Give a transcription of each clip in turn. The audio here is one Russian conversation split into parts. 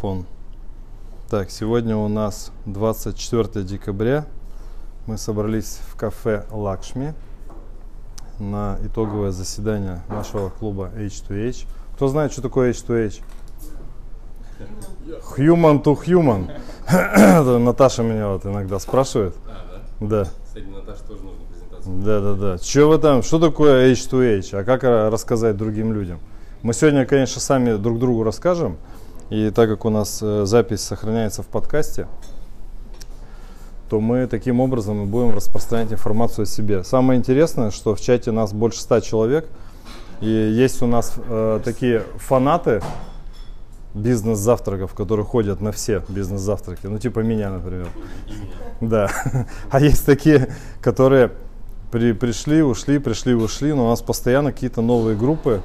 телефон. Так, сегодня у нас 24 декабря. Мы собрались в кафе Лакшми на итоговое заседание нашего клуба H2H. Кто знает, что такое H2H? Human to human. Наташа меня вот иногда спрашивает. Да. Кстати, Наташа тоже нужна презентация. Да. Что вы там? Что такое H2H? А как рассказать другим людям? Мы сегодня, конечно, сами друг другу расскажем. И так как у нас запись сохраняется в подкасте, то мы таким образом будем распространять информацию о себе. Самое интересное, что в чате нас больше 100 человек. И есть у нас такие фанаты бизнес-завтраков, которые ходят на все бизнес-завтраки. Ну, типа меня, например. Да. А есть такие, которые пришли, ушли. Но у нас постоянно какие-то новые группы.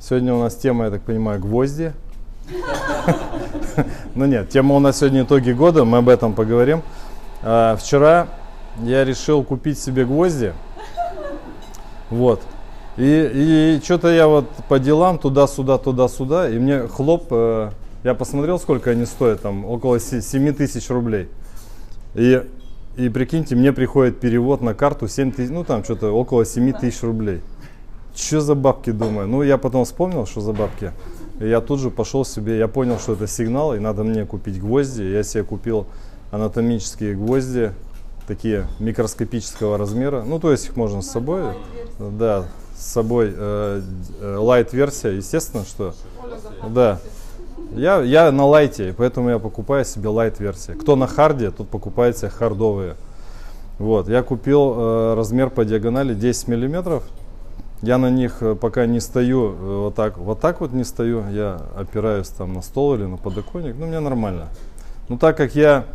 Сегодня у нас тема, я так понимаю, гвозди. Ну нет, тема у нас сегодня итоги года, мы об этом поговорим. Вчера я решил купить себе гвозди. Вот. И что-то я вот по делам туда-сюда. И мне хлоп, я посмотрел, сколько они стоят, там около 7 тысяч рублей. И прикиньте, мне приходит перевод на карту 7 тысяч, ну там что-то около 7 тысяч рублей. Что за бабки, думаю? Ну, я потом вспомнил, что за бабки. И я тут же пошел себе, я понял, что это сигнал, и надо мне купить гвозди. Я себе купил анатомические гвозди, такие микроскопического размера. Ну, то есть их можно с собой. Да, с собой лайт-версия, естественно, что... Да. Я на лайте, поэтому я покупаю себе лайт-версию. Кто на харде, тот покупает себе хардовые. Вот, я купил размер по диагонали 10 миллиметров. Я на них пока не стою, вот так не стою, я опираюсь там на стол или на подоконник, ну мне нормально. Но так как я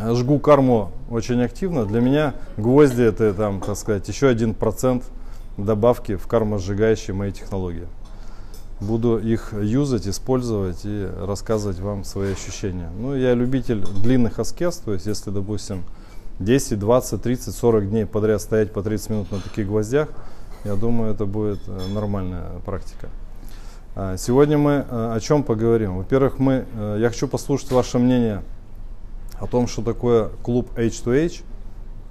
жгу карму очень активно, для меня гвозди это там, так сказать, еще 1% добавки в кармосжигающие мои технологии. Буду их юзать, использовать и рассказывать вам свои ощущения. Ну я любитель длинных аскез, то есть если, допустим, 10, 20, 30, 40 дней подряд стоять по 30 минут на таких гвоздях, я думаю, это будет нормальная практика. Сегодня мы о чем поговорим? Во-первых, я хочу послушать ваше мнение о том, что такое клуб H2H.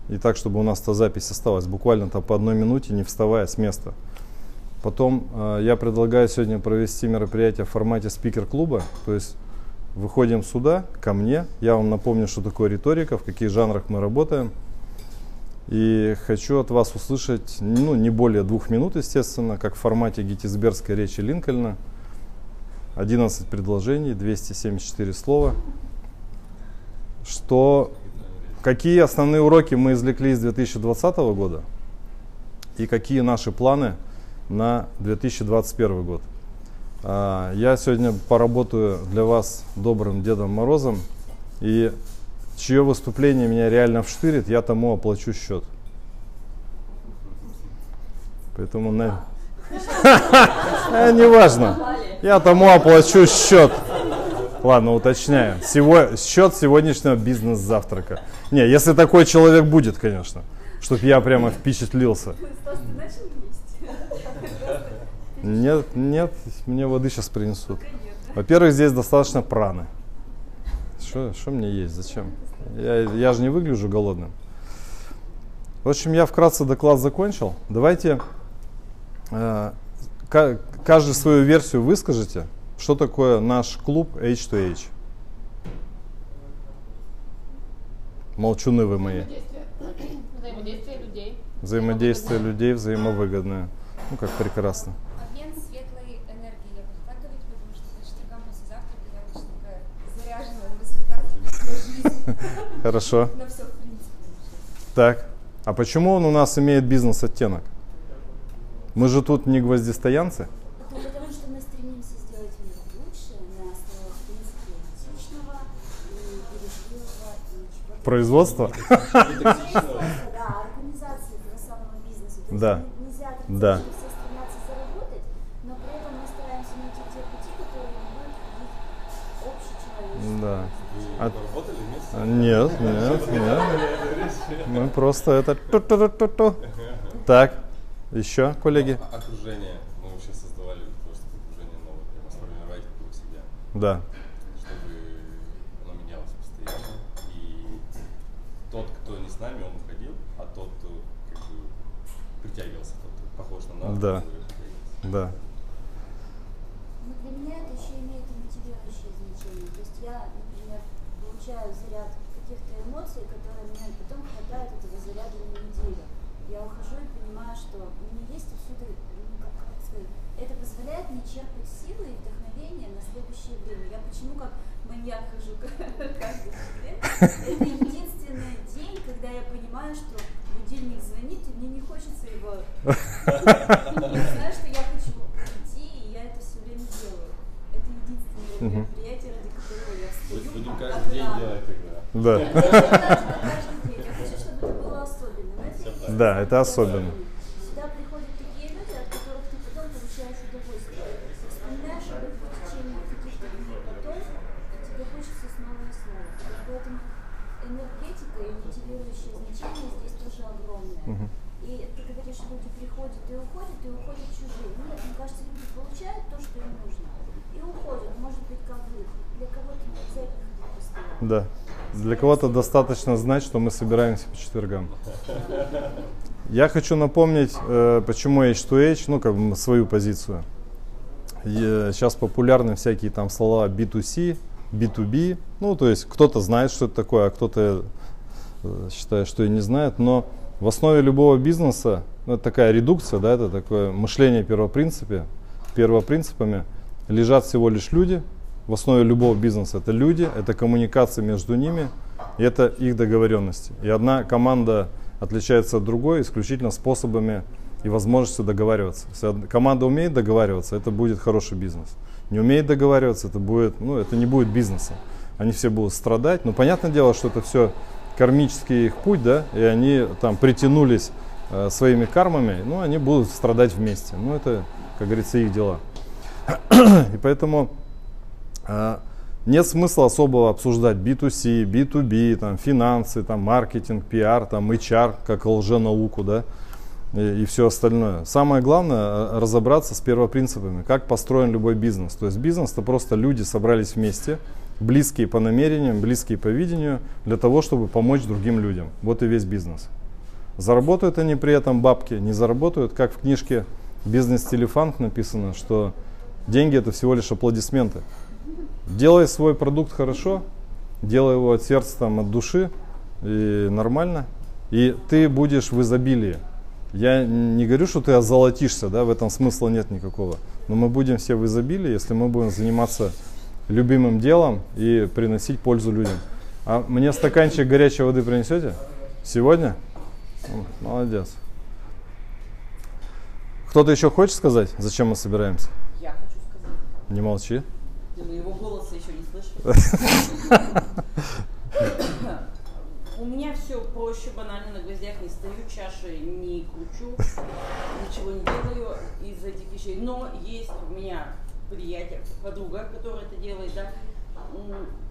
И так, чтобы у нас эта запись осталась буквально там по одной минуте, не вставая с места. Потом я предлагаю сегодня провести мероприятие в формате спикер-клуба. То есть выходим сюда, ко мне. Я вам напомню, что такое риторика, в каких жанрах мы работаем. И хочу от вас услышать, ну, не более 2 минут, естественно, как в формате геттисбергской речи Линкольна. 11 предложений, 274 слова. Какие основные уроки мы извлекли из 2020 года и какие наши планы на 2021 год. Я сегодня поработаю для вас добрым Дедом Морозом и... Чье выступление меня реально вштырит, я тому оплачу счет. Поэтому неважно. Я тому оплачу счет. Ладно, уточняю. Счет сегодняшнего бизнес-завтрака. Не, если такой человек будет, конечно. Чтоб я прямо впечатлился. Нет, мне воды сейчас принесут. Во-первых, здесь достаточно праны. Что мне есть? Зачем? Я же не выгляжу голодным. В общем, я вкратце доклад закончил. Давайте каждый свою версию выскажите, что такое наш клуб H2H. Молчуны вы мои. Взаимодействие людей. Взаимодействие людей взаимовыгодное. Ну, как прекрасно. Хорошо. Так, а почему он у нас имеет бизнес-оттенок? Мы же тут не гвоздистоянцы. Потому что мы стремимся сделать мир лучше на основах токсичного, бережливого и производства. Да, организации этого самого бизнеса. Да. Нельзя тратить, все стремятся заработать, но при этом мы стараемся найти те пути, которые будут общечеловеческими. Да. Нет. Мы просто это... Так, еще, коллеги. Окружение. Мы вообще создавали просто окружение новое, чтобы сформировать вокруг себя. Да. Чтобы тот, кто не с нами, он уходил, а тот, кто как бы притягивался, тот похож на нас. Да. Да. Но для меня это еще имеет мотивирующее значение. То есть я, например, получаю заряд каких-то эмоций, которые мне потом хватает этого заряда на неделю. Я ухожу и понимаю, что у меня есть всюду, ну, как сказать, это позволяет мне черпать силы и вдохновение на следующее время. Я почему как маньяк хожу каждый день. Это единственный день, когда я понимаю, что будильник звонит, и мне не хочется его. Я знаю, что я хочу идти, и я это все время делаю. Это единственное мероприятие, ради которого я встаю. Будем каждый день делать тогда. Да, это особенно. Сюда приходят такие люди, от которых ты потом получаешь удовольствие. Вспоминаешь об этом в течение каких-то дней потом, и тебе хочется снова и снова. Поэтому энергетика и мотивирующее значение здесь тоже огромное. И ты говоришь, люди приходят и уходят чужие. Нет, мне кажется, люди получают то, что им нужно, и уходят, может быть, как вы. Для кого-то нельзя приходить постоянно. Да. Для кого-то достаточно знать, что мы собираемся по четвергам. Я хочу напомнить, почему H2H, ну, как бы свою позицию. Сейчас популярны всякие там слова B2C, B2B. Ну, то есть кто-то знает, что это такое, а кто-то считает, что и не знает. Но в основе любого бизнеса, ну, это такая редукция, да, это такое мышление первопринципами, лежат всего лишь люди. В основе любого бизнеса это люди, это коммуникация между ними, и это их договоренности. И одна команда отличается от другой исключительно способами и возможностью договариваться. Если команда умеет договариваться, это будет хороший бизнес. Не умеет договариваться, это будет, ну, это не будет бизнеса. Они все будут страдать. Но понятное дело, что это все кармический их путь, да, и они там притянулись своими кармами, ну, они будут страдать вместе. Ну, это, как говорится, их дела. И поэтому нет смысла особо обсуждать B2C, B2B, там, финансы, там, маркетинг, PR, там, HR, как лженауку, да, и все остальное. Самое главное — разобраться с первопринципами, как построен любой бизнес. То есть бизнес — это просто люди собрались вместе, близкие по намерениям, близкие по видению, для того, чтобы помочь другим людям. Вот и весь бизнес. Заработают они при этом бабки, не заработают. Как в книжке «Бизнес-телефант» написано, что деньги — это всего лишь аплодисменты. Делай свой продукт хорошо, делай его от сердца, там, от души, и нормально, и ты будешь в изобилии. Я не говорю, что ты озолотишься, да, в этом смысла нет никакого, но мы будем все в изобилии, если мы будем заниматься любимым делом и приносить пользу людям. А мне стаканчик горячей воды принесете? Сегодня? Молодец. Кто-то еще хочет сказать, зачем мы собираемся? Я хочу сказать. Не молчи. Его голоса еще не слышали. У меня все проще, банально, на гвоздях не стою, чаши не кручу, ничего не делаю из этих вещей. Но есть у меня приятель, подруга, которая это делает, да.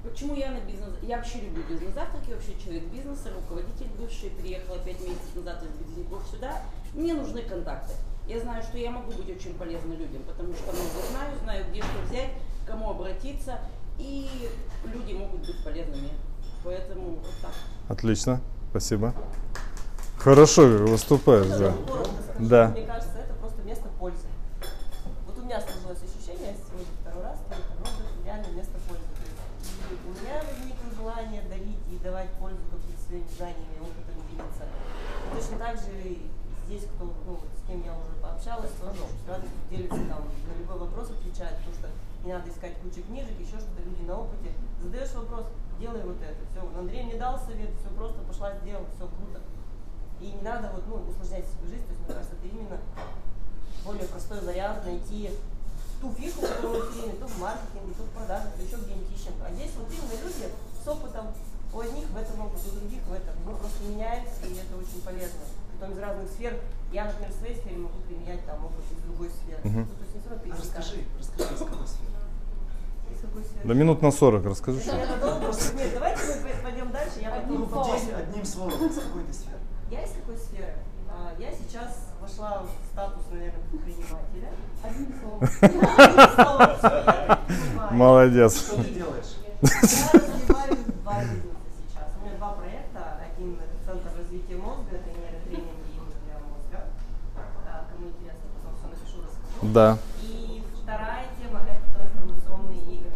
Почему я на бизнес? Я вообще люблю бизнес-завтраки, вообще человек бизнеса, руководитель бывший, приехала 5 месяцев назад из Безнегур сюда. Мне нужны контакты. Я знаю, что я могу быть очень полезна людям, потому что много знаю, где что взять, кому обратиться, и люди могут быть полезными. Поэтому вот так. Отлично, спасибо. Хорошо выступаешь, да. Да. Мне кажется, это просто место пользы. Вот у меня сложилось ощущение, сегодня второй раз, что это реально место пользы. И у меня возникло желание дарить и давать пользу какими-то своими знаниями, опытом делиться. И точно так же здесь, кто, ну, с кем я уже пообщалась, тоже с радостью делится, там, на любой вопрос отвечает, потому что не надо искать кучу книжек, еще что-то, люди на опыте. Задаешь вопрос, делай вот это. Все, Андрей мне дал совет, все просто, пошла, сделала, все круто. И не надо вот, ну, усложнять себе жизнь, то есть, мне кажется, это именно более простой вариант найти ту фишку, которую мы приняли, ту в маркетинге, ту в продажах, еще где-нибудь ищем. А здесь вот именно люди с опытом, у одних в этом опыт, у других в этом. Мы просто меняемся, и это очень полезно. Потом из разных сфер. Я, например, в своей сфере могу применять там опыт из другой сферы. Расскажи, из какой сферы? Да минут на 40 расскажи. Нет, давайте мы пойдем дальше. Я одним словом, из какой ты сферы? Я из какой сферы? Я сейчас вошла в статус, наверное, предпринимателя. Одним словом. Молодец. Что ты делаешь? Я развиваю два бизнеса сейчас. У меня два проекта. Один Да. И вторая тема — это трансформационные игры,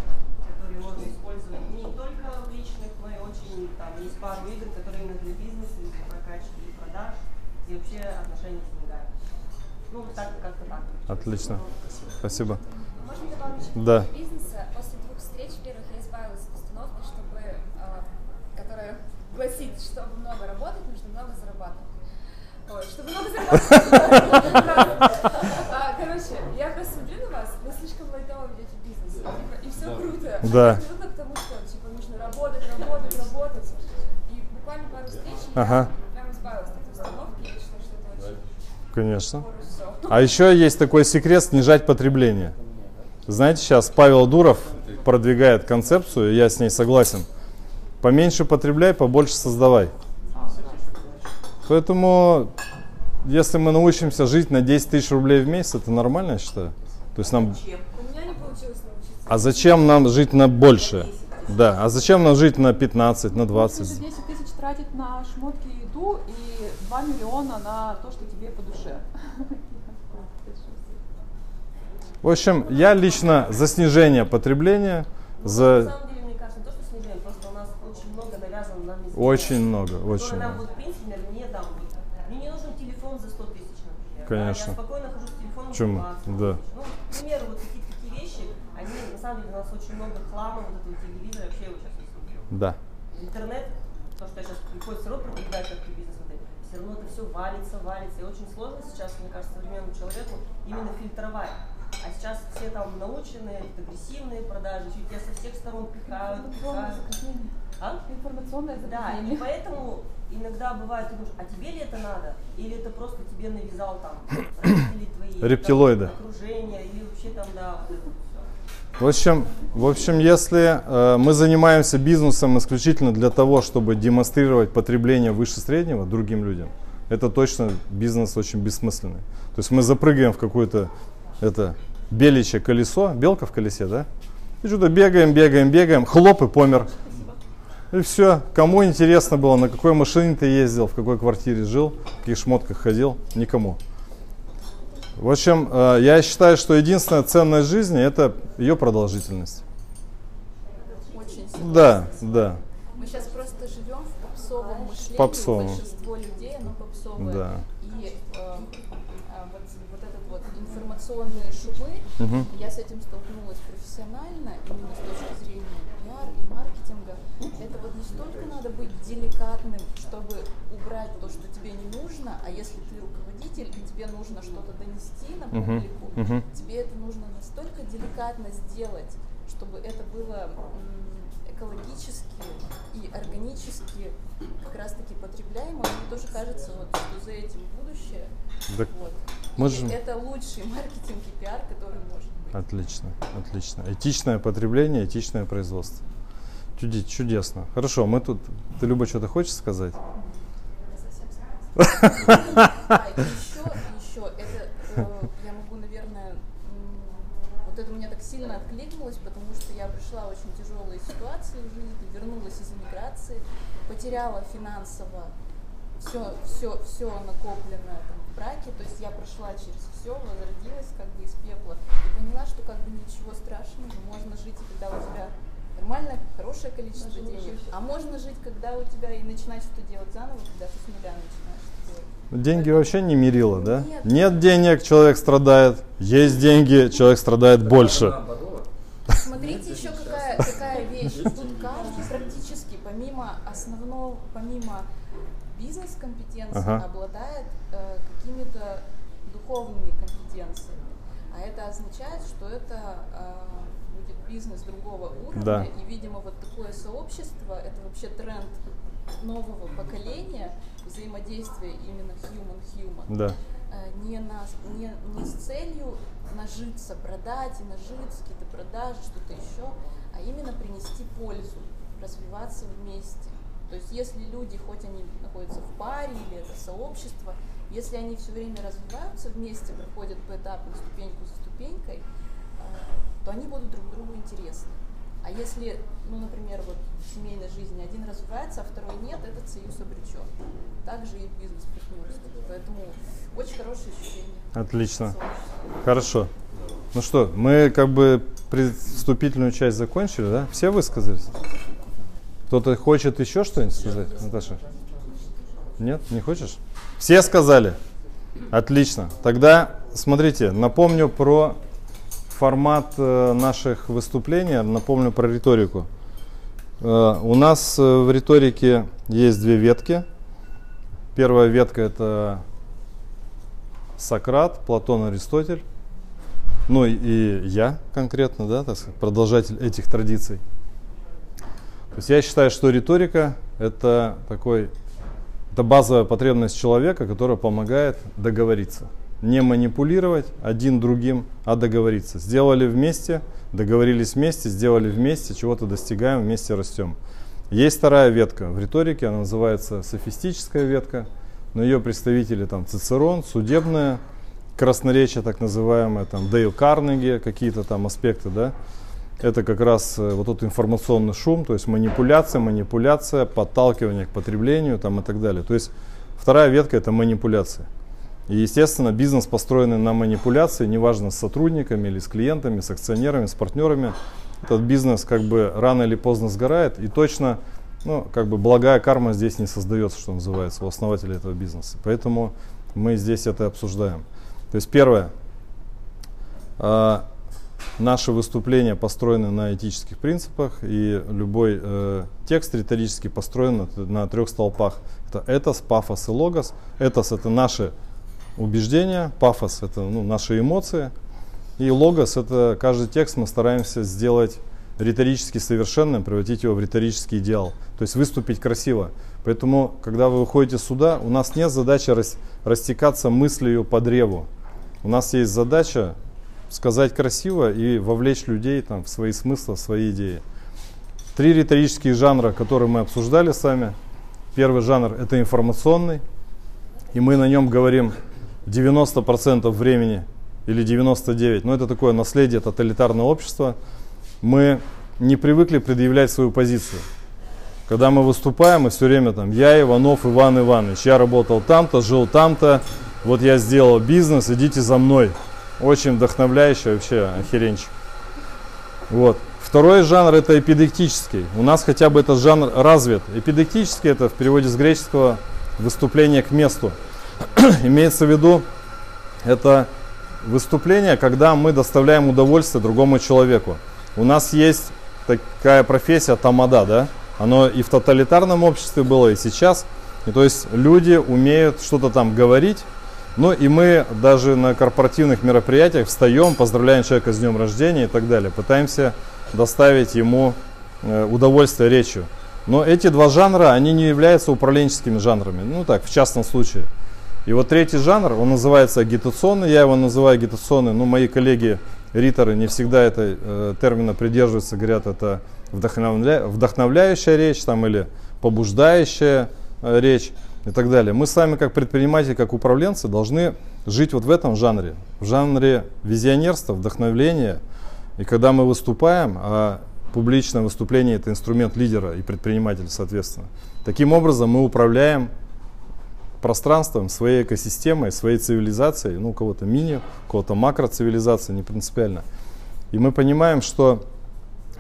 которые можно использовать не только в личных, но и очень, там, есть пару игр, которые именно для бизнеса, для прокачки и продаж, и вообще отношения с деньгами. Ну, так как-то так. Отлично. Ну, спасибо. Можно добавить, что да. Для бизнеса после 2 встреч первых я избавилась от установки, чтобы, которая гласит, чтобы много работать, нужно много зарабатывать. Ой, чтобы много зарабатывать. Короче, я просто смотрю на вас, вы слишком лайтово ведете бизнес. И все круто. Да. Круто, потому что нужно работать, работать, работать. И буквально пару встреч я прям избавилась от этой установки. Я считаю, что это очень... Конечно. А еще есть такой секрет — снижать потребление. Знаете, сейчас Павел Дуров продвигает концепцию, я с ней согласен. Поменьше потребляй, побольше создавай. Поэтому, если мы научимся жить на 10 тысяч рублей в месяц, это нормально, я считаю. То есть нам... У меня не получилось научиться. А зачем нам жить на больше? Да. А зачем нам жить на 15, на 20? Ты же 10 тысяч тратить на шмотки и еду, и 2 миллиона на то, что тебе по душе. В общем, я лично за снижение потребления, за... На самом деле, мне кажется, не то, что снижение, просто у нас очень много навязано нам. Очень много, очень много. Мне не нужен телефон за 100 тысяч, например. Конечно. Я спокойно хожу с телефоном. Чему? Да. Ну, к примеру, вот такие вещи, они, на самом деле, у нас очень много хлама, вот этого телевизора, вообще его сейчас не смотрю. Да. Интернет, то, что я сейчас приходится рот продвигать, как и бизнес-модель, все равно это все валится, валится. И очень сложно сейчас, мне кажется, современному человеку именно фильтровать. А сейчас все там научены, агрессивные продажи, чуть тебя со всех сторон пихают. Информационное задание. Да, и поэтому иногда бывает, ты думаешь, а тебе ли это надо? Или это просто тебе навязал там родители твои, рептилоиды, там, окружение, и вообще там, да, вот это все. В общем, если мы занимаемся бизнесом исключительно для того, чтобы демонстрировать потребление выше среднего другим людям, это точно бизнес очень бессмысленный. То есть мы запрыгаем в какую-то... Это беличье колесо, белка в колесе, да? И что-то бегаем, бегаем, бегаем, хлоп и помер. И все. Кому интересно было, на какой машине ты ездил, в какой квартире жил, в каких шмотках ходил, никому. В общем, я считаю, что единственная ценность жизни — это ее продолжительность. Очень серьезно. Да, да. Мы сейчас просто живем в попсовом мышлении, попсовом. Большинство людей, оно попсовое. Да. И информационные шумы, я с этим столкнулась профессионально, именно с точки зрения пиар и маркетинга. Это вот не столько надо быть деликатным, чтобы убрать то, что тебе не нужно, а если ты руководитель и тебе нужно что-то донести на публику, тебе это нужно настолько деликатно сделать, чтобы это было экологически и органически как раз-таки потребляемо. Мне тоже кажется, вот, что за этим будущее. Да. Вот. Это лучший маркетинг и пиар, который может быть. Отлично, отлично. Этичное потребление, этичное производство. Чудесно. Хорошо, мы тут... Ты, Люба, что-то хочешь сказать? Я совсем согласна. А еще, это я могу, наверное... Вот это у меня так сильно откликнулось, потому что я пришла в очень тяжелые ситуации в жизни, вернулась из эмиграции, потеряла финансово все накоплено там, в браке, то есть я прошла через все, возродилась как бы из пепла и поняла, что как бы ничего страшного, можно жить, когда у тебя нормальное, хорошее количество денег, а можно жить, когда у тебя и начинать что-то делать заново, когда ты с нуля начинаешь делать. Деньги вообще не мерило, да? Нет денег, человек страдает, есть деньги, человек страдает больше. Смотрите еще какая вещь, тут каждый практически помимо основного, помимо бизнес-компетенции обладает какими-то духовными компетенциями, а это означает, что это будет бизнес другого уровня, да. И, видимо, вот такое сообщество, это вообще тренд нового поколения взаимодействия именно human-human, да. не с целью нажиться, продать и нажиться, какие-то продажи, что-то еще, а именно принести пользу, развиваться вместе. То есть если люди, хоть они находятся в паре или это сообщество, если они все время развиваются вместе, проходят поэтапно, ступеньку за ступенькой, то они будут друг другу интересны. А если, ну, например, вот в семейной жизни один развивается, а второй нет, этот союз обречен. Также и в бизнес-партнерстве. Поэтому очень хорошее ощущение. Отлично. Хорошо. Ну что, мы как бы предвступительную часть закончили, да? Все высказались? Кто-то хочет еще что-нибудь сказать, Наташа? Нет, не хочешь? Все сказали? Отлично. Тогда, смотрите, напомню про формат наших выступлений, напомню про риторику. У нас в риторике есть две ветки. Первая ветка – это Сократ, Платон, Аристотель. Ну и я конкретно, да, так сказать, продолжатель этих традиций. То есть я считаю, что риторика – это такой... Это базовая потребность человека, которая помогает договориться. Не манипулировать один другим, а договориться. Сделали вместе, договорились вместе, сделали вместе, чего-то достигаем, вместе растем. Есть вторая ветка в риторике, она называется софистическая ветка. Но ее представители там Цицерон, судебное красноречие так называемое, там Дейл Карнеги, какие-то там аспекты, да. Это как раз вот тот информационный шум, то есть манипуляция, подталкивание к потреблению там, и так далее. То есть вторая ветка – это манипуляция. И, естественно, бизнес, построенный на манипуляции, неважно с сотрудниками или с клиентами, с акционерами, с партнерами, этот бизнес как бы рано или поздно сгорает, и точно, ну, как бы благая карма здесь не создается, что называется, у основателя этого бизнеса. Поэтому мы здесь это обсуждаем. То есть первое. Наши выступления построены на этических принципах, и любой текст риторически построен на трех столпах. Это этос, пафос и логос. Этос – это наши убеждения, пафос – это наши эмоции, и логос – это каждый текст мы стараемся сделать риторически совершенным, превратить его в риторический идеал, то есть выступить красиво. Поэтому, когда вы выходите сюда, у нас нет задачи растекаться мыслью по древу. У нас есть задача сказать красиво и вовлечь людей там, в свои смыслы, в свои идеи. Три риторических жанра, которые мы обсуждали с вами. Первый жанр – это информационный, и мы на нем говорим 90% времени или 99%. Но это такое наследие тоталитарного общества. Мы не привыкли предъявлять свою позицию. Когда мы выступаем, и все время там «я, Иванов, Иван Иванович, я работал там-то, жил там-то, вот я сделал бизнес, идите за мной». Очень вдохновляющий, вообще охеренчик. Вот. Второй жанр – это эпидектический. У нас хотя бы этот жанр развит. Эпидектический – это в переводе с греческого «выступление к месту». Имеется в виду, это выступление, когда мы доставляем удовольствие другому человеку. У нас есть такая профессия тамада, да? Оно и в тоталитарном обществе было, и сейчас. И то есть люди умеют что-то там говорить. Ну и мы даже на корпоративных мероприятиях встаем, поздравляем человека с днем рождения и так далее. Пытаемся доставить ему удовольствие речью. Но эти два жанра, они не являются управленческими жанрами. Ну так, в частном случае. И вот третий жанр, он называется агитационный. Я его называю агитационный, но мои коллеги-риторы не всегда этого термина придерживаются. Говорят, это вдохновляющая речь там, или побуждающая речь. И так далее. Мы сами, как предприниматели, как управленцы, должны жить вот в этом жанре. В жанре визионерства, вдохновления. И когда мы выступаем, а публичное выступление – это инструмент лидера и предпринимателя, соответственно. Таким образом мы управляем пространством, своей экосистемой, своей цивилизацией. Ну, у кого-то мини, у кого-то макроцивилизация, не принципиально. И мы понимаем, что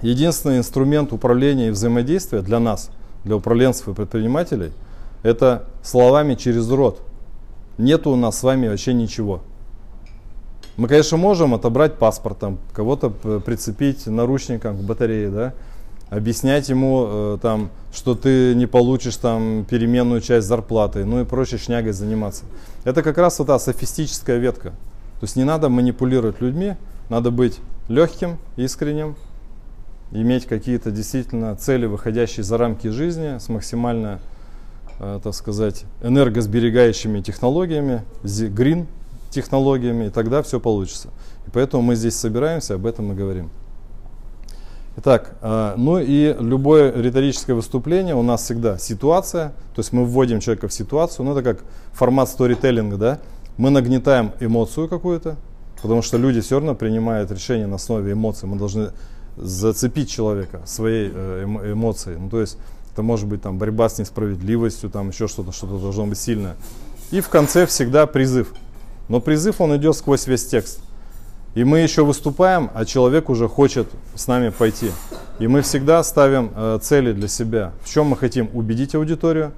единственный инструмент управления и взаимодействия для нас, для управленцев и предпринимателей – это словами через рот. Нету у нас с вами вообще ничего. Мы, конечно, можем отобрать паспорт, кого-то прицепить наручником к батарее, да? Объяснять ему, что ты не получишь переменную часть зарплаты, ну и прочей шнягой заниматься. Это как раз вот та софистическая ветка. То есть не надо манипулировать людьми, надо быть легким, искренним, иметь какие-то действительно цели, выходящие за рамки жизни, с максимально, так сказать, энергосберегающими технологиями, green технологиями, и тогда все получится. И поэтому мы здесь собираемся, об этом и говорим. Итак, ну и любое риторическое выступление у нас всегда ситуация, то есть мы вводим человека в ситуацию, ну это как формат сторителлинга, да? Мы нагнетаем эмоцию какую-то, потому что люди все равно принимают решения на основе эмоций, мы должны зацепить человека своей эмоцией, ну то есть это может быть борьба с несправедливостью, еще что-то, что-то должно быть сильное. И в конце всегда призыв. Но призыв, он идет сквозь весь текст. И мы еще выступаем, а человек уже хочет с нами пойти. И мы всегда ставим цели для себя. В чем мы хотим убедить аудиторию,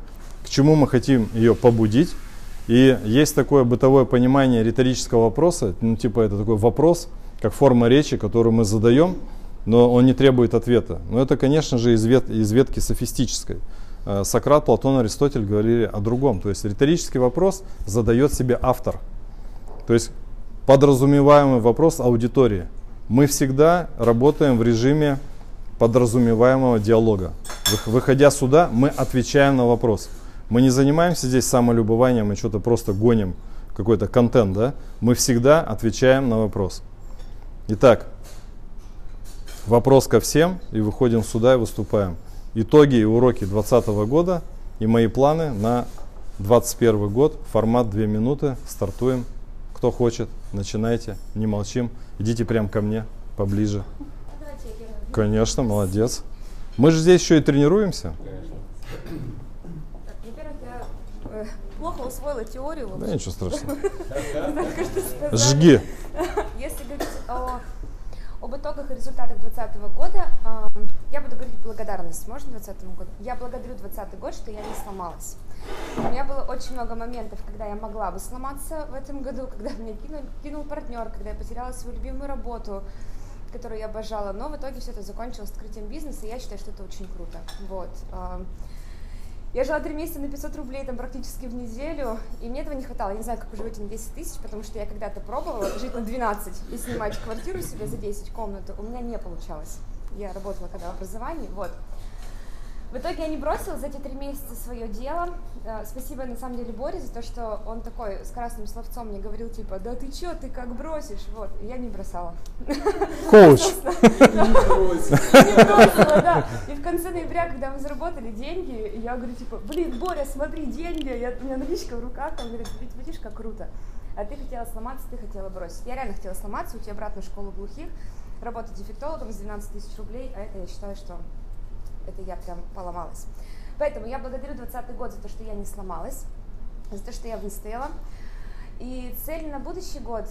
к чему мы хотим ее побудить. И есть такое бытовое понимание риторического вопроса, ну типа это такой вопрос, как форма речи, которую мы задаем, но он не требует ответа. Но это, конечно же, из ветки софистической. Сократ, Платон, Аристотель говорили о другом. То есть риторический вопрос задает себе автор. То есть подразумеваемый вопрос аудитории. Мы всегда работаем в режиме подразумеваемого диалога. Выходя сюда, мы отвечаем на вопрос. Мы не занимаемся здесь самолюбованием и что-то просто гоним, какой-то контент, да? Мы всегда отвечаем на вопрос. Итак, вопрос ко всем, и выходим сюда и выступаем. Итоги и уроки 2020 года и мои планы на 2021 год. Формат 2 минуты. Стартуем. Кто хочет, начинайте. Не молчим. Идите прямо ко мне, поближе. Конечно, молодец. Мы же здесь еще и тренируемся. Во-первых, я плохо усвоила теорию. Да ничего страшного. Жги. Если говорить об итогах и результатах 2020 года, я буду говорить благодарность. Можно 2020 году? Я благодарю 2020 год, что я не сломалась. У меня было очень много моментов, когда я могла бы сломаться в этом году, когда меня кинул партнер, когда я потеряла свою любимую работу, которую я обожала, но в итоге все это закончилось открытием бизнеса, и я считаю, что это очень круто. Вот. Я жила 3 месяца на 500 рублей там практически в неделю, и мне этого не хватало. Я не знаю, как вы живете на 10 тысяч, потому что я когда-то пробовала жить на 12 и снимать квартиру себе за 10 комнату. У меня не получалось. Я работала когда в образовании. Вот. В итоге я не бросила за эти 3 месяца свое дело. Спасибо, на самом деле, Боре за то, что он такой с красным словцом мне говорил, типа, да ты чё, ты как бросишь? Вот, я не бросала. Коуч. Не бросила, да. И в конце ноября, когда мы заработали деньги, я говорю, типа, блин, Боря, смотри, деньги, у меня наличка в руках. Он говорит, видишь, как круто. А ты хотела сломаться, ты хотела бросить. Я реально хотела сломаться, уйти обратно в школу глухих, работать дефектологом за 12 тысяч рублей, а это я считаю, что... Это я прям поломалась. Поэтому я благодарю 2020 год за то, что я не сломалась, за то, что я выстояла. И цель на будущий год,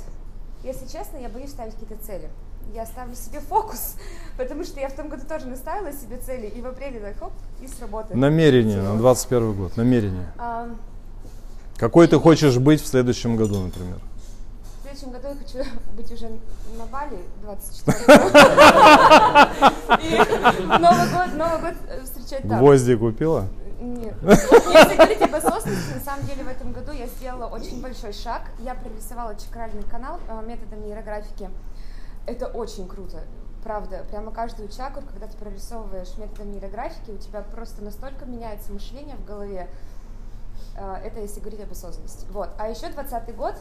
если честно, я боюсь ставить какие-то цели. Я ставлю себе фокус, потому что я в том году тоже наставила себе цели, и в апреле так хоп, и сработает. Намерение на 2021 год, намерение. Какой ты хочешь быть в следующем году, например? В следующем году я хочу быть уже на Бали 24-го. И Новый год встречать там. Гвозди купила? Нет. Если говорить об осознанности, на самом деле в этом году я сделала очень большой шаг. Я прорисовала чакральный канал методом нейрографики. Это очень круто. Правда, прямо каждую чакру, когда ты прорисовываешь методом нейрографики, у тебя просто настолько меняется мышление в голове. Это если говорить об осознанности. Вот. А еще 2020 год.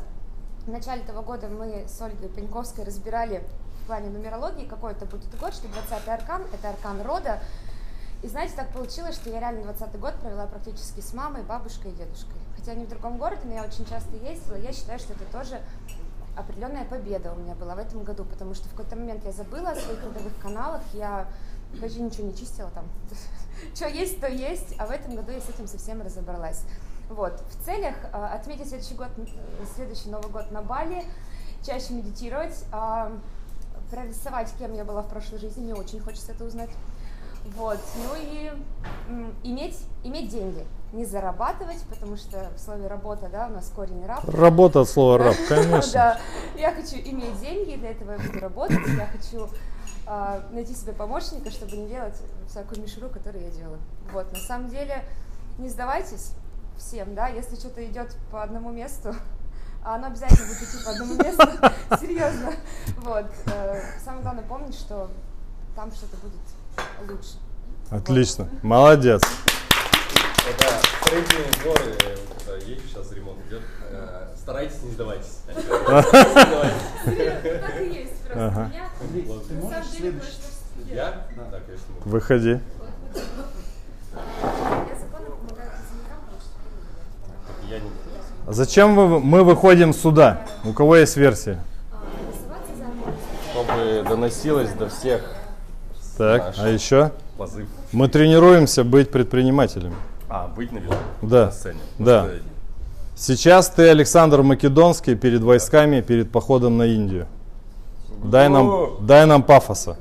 В начале этого года мы с Ольгой Пеньковской разбирали в плане нумерологии, какой это будет год, что 20-й аркан – это аркан рода. И знаете, так получилось, что я реально 20-й год провела практически с мамой, бабушкой и дедушкой. Хотя они в другом городе, но я очень часто ездила. Я считаю, что это тоже определенная победа у меня была в этом году, потому что в какой-то момент я забыла о своих родовых каналах, я почти ничего не чистила там. Что есть, то есть, а в этом году я с этим совсем разобралась. Вот. В целях отметить следующий Новый год на Бали, чаще медитировать, прорисовать, кем я была в прошлой жизни, мне очень хочется это узнать. Вот. Ну и иметь деньги, не зарабатывать, потому что в слове «работа», да, у нас корень «раб». Работа от слова «раб», конечно. Я хочу иметь деньги, для этого я буду работать, я хочу найти себе помощника, чтобы не делать всякую мишуру, которую я делала. Вот. На самом деле, не сдавайтесь. Всем, да, если что-то идет по одному месту, а оно обязательно будет идти по одному месту, серьезно. Вот. Самое главное помнить, что там что-то будет лучше. Отлично, вот. Молодец. Это строительные сборы, есть сейчас ремонт идет, старайтесь, не сдавайтесь. Так и есть просто. Ты можешь следующий? Я? Да, конечно. Выходи. Зачем мы выходим сюда? У кого есть версия? Чтобы доносилось до всех. Так, а еще? Позыв. Мы тренируемся быть предпринимателями. А, быть на сцене. Да. Сейчас ты, Александр Македонский, перед войсками, перед походом на Индию. Дай нам пафоса.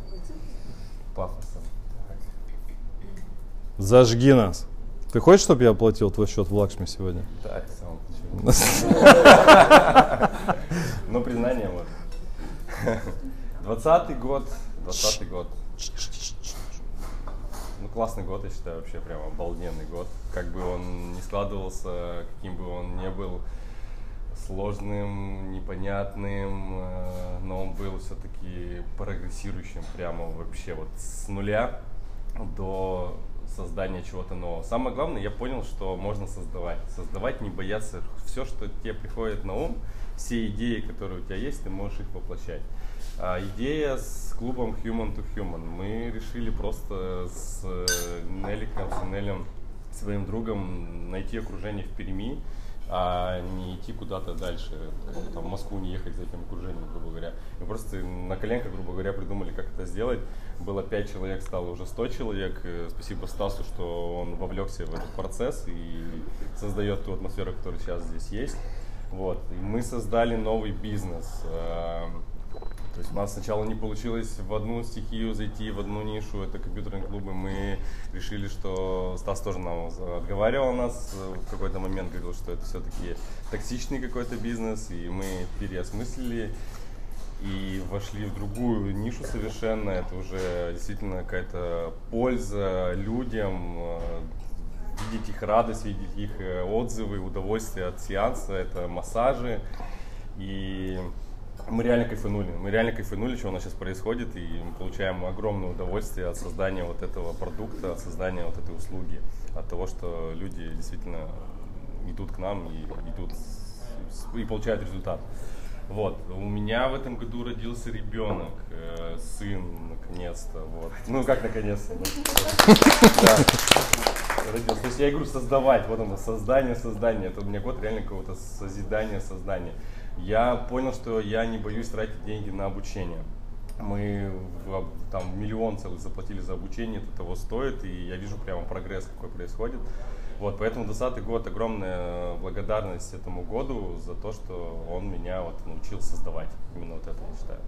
Зажги нас. Ты хочешь, чтобы я оплатил твой счет в Лакшми сегодня? Да, сам почему. Ну, признание вот. 20-й год. Ну, классный год, я считаю, вообще прям обалденный год. Как бы он ни складывался, каким бы он ни был сложным, непонятным, но он был все-таки прогрессирующим прямо вообще вот с нуля до создания чего-то нового. Самое главное, я понял, что можно создавать. Создавать, не бояться. Все, что тебе приходит на ум, все идеи, которые у тебя есть, ты можешь их воплощать. Идея с клубом Human to Human. Мы решили просто с Неликом, с Нелем, своим другом, найти окружение в Перми, а не идти куда-то дальше, там, в Москву не ехать за этим окружением, грубо говоря. Мы просто на коленках, грубо говоря, придумали, как это сделать. Было 5 человек, стало уже 100 человек. Спасибо Стасу, что он вовлекся в этот процесс и создает ту атмосферу, которая сейчас здесь есть. Вот. И мы создали новый бизнес. То есть у нас сначала не получилось в одну стихию зайти, в одну нишу, это компьютерные клубы. Мы решили, что Стас тоже нам отговаривал нас в какой-то момент, говорил, что это все-таки токсичный какой-то бизнес, и мы переосмыслили и вошли в другую нишу совершенно. Это уже действительно какая-то польза людям, видеть их радость, видеть их отзывы, удовольствие от сеанса, это массажи. И Мы реально кайфанули, что у нас сейчас происходит, и мы получаем огромное удовольствие от создания вот этого продукта, от создания вот этой услуги, от того, что люди действительно идут к нам и получают результат. Вот. У меня в этом году родился ребенок, сын, наконец-то. Вот. Ну как наконец-то? Родился. То есть я игру создавать, вот оно, создание. Это у меня год реально какого-то создания. Я понял, что я не боюсь тратить деньги на обучение. Мы там 1 миллион целых заплатили за обучение, это того стоит, и я вижу прямо прогресс, какой происходит. Вот, поэтому 2020 год, огромная благодарность этому году за то, что он меня вот научил создавать, именно вот это, я считаю.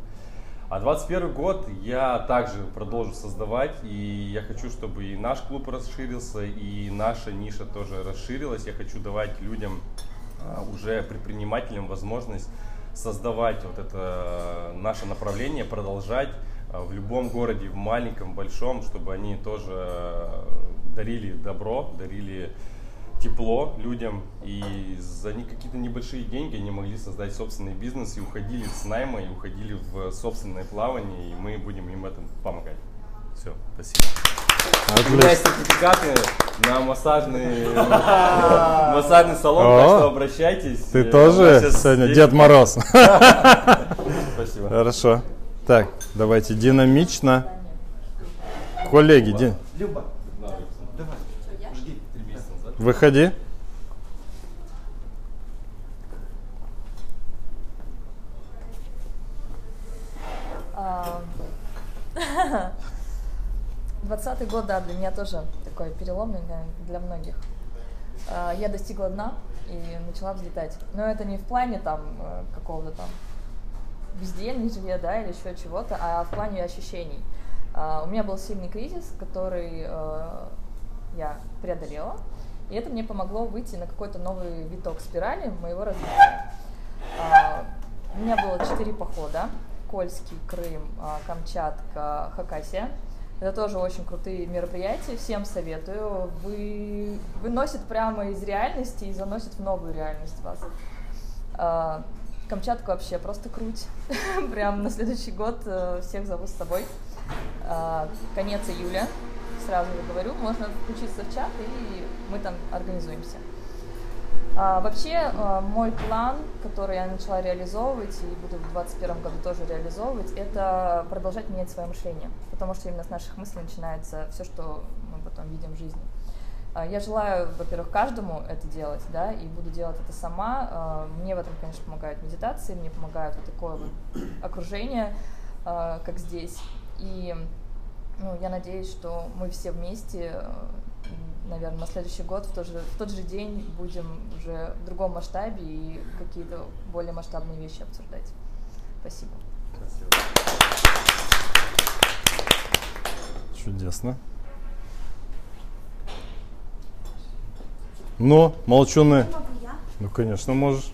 А 2021 год я также продолжу создавать, и я хочу, чтобы и наш клуб расширился, и наша ниша тоже расширилась. Я хочу давать людям, уже предпринимателям, возможность создавать вот это наше направление, продолжать в любом городе, в маленьком, большом, чтобы они тоже дарили добро, дарили тепло людям, и за какие-то небольшие деньги они могли создать собственный бизнес и уходили с найма, и уходили в собственное плавание, и мы будем им в этом помогать. Все, спасибо. У меня есть сертификаты на массажный салон, так что обращайтесь. Ты тоже сегодня Дед Мороз. Спасибо. Хорошо. Так, давайте динамично. Коллеги, Люба, давай. Выходи. Ха-ха. 2020 год, да, для меня тоже такой переломный, для многих. Я достигла дна и начала взлетать. Но это не в плане там какого-то там бездельничья, да, или еще чего-то, а в плане ощущений. У меня был сильный кризис, который я преодолела, и это мне помогло выйти на какой-то новый виток спирали моего развития. У меня было 4 похода: Кольский, Крым, Камчатка, Хакасия. Это тоже очень крутые мероприятия, всем советую. Выносит прямо из реальности и заносит в новую реальность вас. Камчатку вообще просто круть. Прям на следующий год всех зову с собой. Конец июля, сразу же говорю, можно включиться в чат, и мы там организуемся. Вообще, мой план, который я начала реализовывать и буду в 2021 году тоже реализовывать, это продолжать менять свое мышление, потому что именно с наших мыслей начинается все, что мы потом видим в жизни. Я желаю, во-первых, каждому это делать, да, и буду делать это сама. Мне в этом, конечно, помогают медитации, мне помогают вот такое вот окружение, как здесь. И я надеюсь, что мы все вместе, наверное, на следующий год в тот же день будем уже в другом масштабе и какие-то более масштабные вещи обсуждать. Спасибо. Чудесно. Но, молчуны. Ну, конечно, можешь.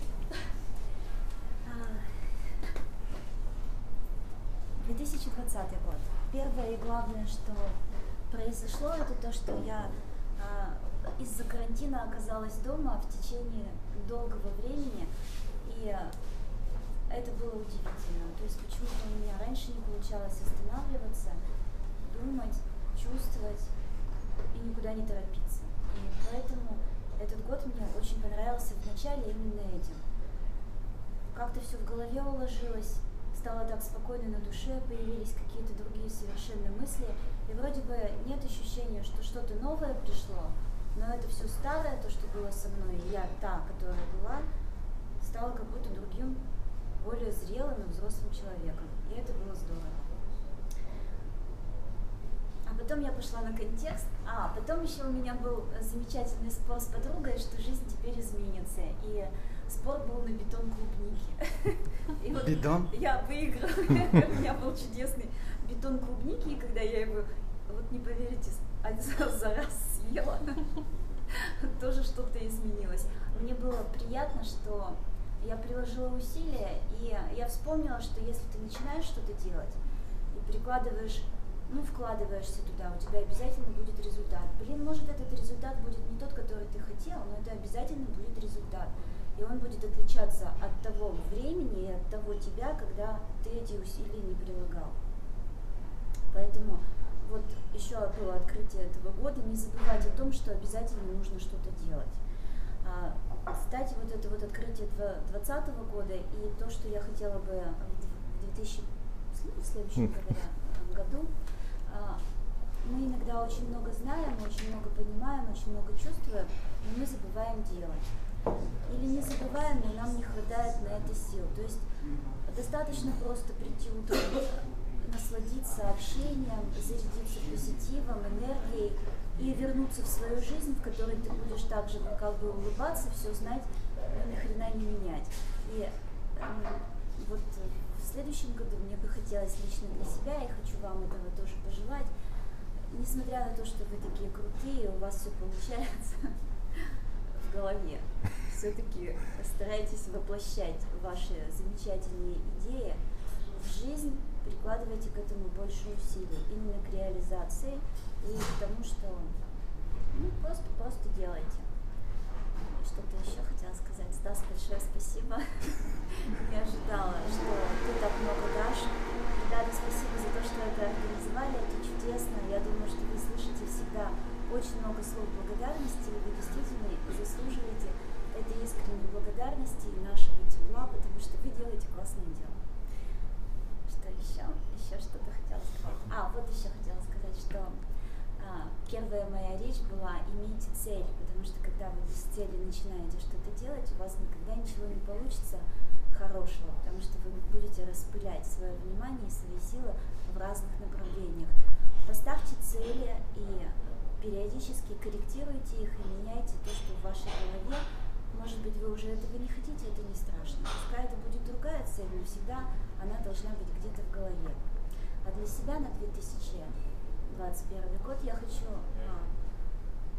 Произошло это то, что я из-за карантина оказалась дома в течение долгого времени, и это было удивительно. То есть почему-то у меня раньше не получалось останавливаться, думать, чувствовать и никуда не торопиться. И поэтому этот год мне очень понравился вначале именно этим. Как-то все в голове уложилось. Стало так спокойно на душе, появились какие-то другие совершенно мысли, и вроде бы нет ощущения, что что-то новое пришло, но это все старое, то, что было со мной, и я та, которая была, стала как будто другим, более зрелым и взрослым человеком, и это было здорово. А потом я пошла на контекст, а потом еще у меня был замечательный спор с подругой, что жизнь теперь изменится, и спор был на бетон клубники. И вот я выиграла. У меня был чудесный бетон клубники, и когда я его, вот не поверите, за раз съела, тоже что-то изменилось. Мне было приятно, что я приложила усилия, и я вспомнила, что если ты начинаешь что-то делать и прикладываешь, ну, вкладываешься туда, у тебя обязательно будет результат. Блин, может, этот результат будет не тот, который ты хотел, но это обязательно будет результат. И он будет отличаться от того времени и от того тебя, когда ты эти усилия не прилагал. Поэтому вот еще было открытие этого года, не забывать о том, что обязательно нужно что-то делать. Кстати, вот это вот открытие 2020 года и то, что я хотела бы в следующем году, мы иногда очень много знаем, очень много понимаем, очень много чувствуем, но мы забываем делать. Или не забываем, но нам не хватает на это сил. То есть достаточно просто прийти утром, насладиться общением, зарядиться позитивом, энергией и вернуться в свою жизнь, в которой ты будешь так же, как бы, улыбаться, все знать, но ни хрена не менять. И вот в следующем году мне бы хотелось лично для себя, и хочу вам этого тоже пожелать, несмотря на то, что вы такие крутые, у вас все получается, в голове все-таки старайтесь воплощать ваши замечательные идеи в жизнь, прикладывайте к этому больше усилий, именно к реализации и к тому, что, ну, просто делайте. Что-то еще хотела сказать. Стас, большое спасибо. Не ожидала, что ты так много дашь. Ребята, спасибо за то, что это организовали, это чудесно. Я думаю, что вы слышите всегда очень много слов благодарности, и вы действительно заслуживаете этой искренней благодарности и нашего тепла, потому что вы делаете классное дело. Что еще? Еще что-то хотела сказать. Вот еще хотела сказать, что первая моя речь была «Имейте цель», потому что когда вы без цели начинаете что-то делать, у вас никогда ничего не получится хорошего, потому что вы будете распылять свое внимание и свои силы в разных направлениях. Поставьте цели и периодически корректируйте их и меняйте то, что в вашей голове. Может быть, вы уже этого не хотите, это не страшно. Пускай это будет другая цель, но всегда она должна быть где-то в голове. А для себя на 2021 год я хочу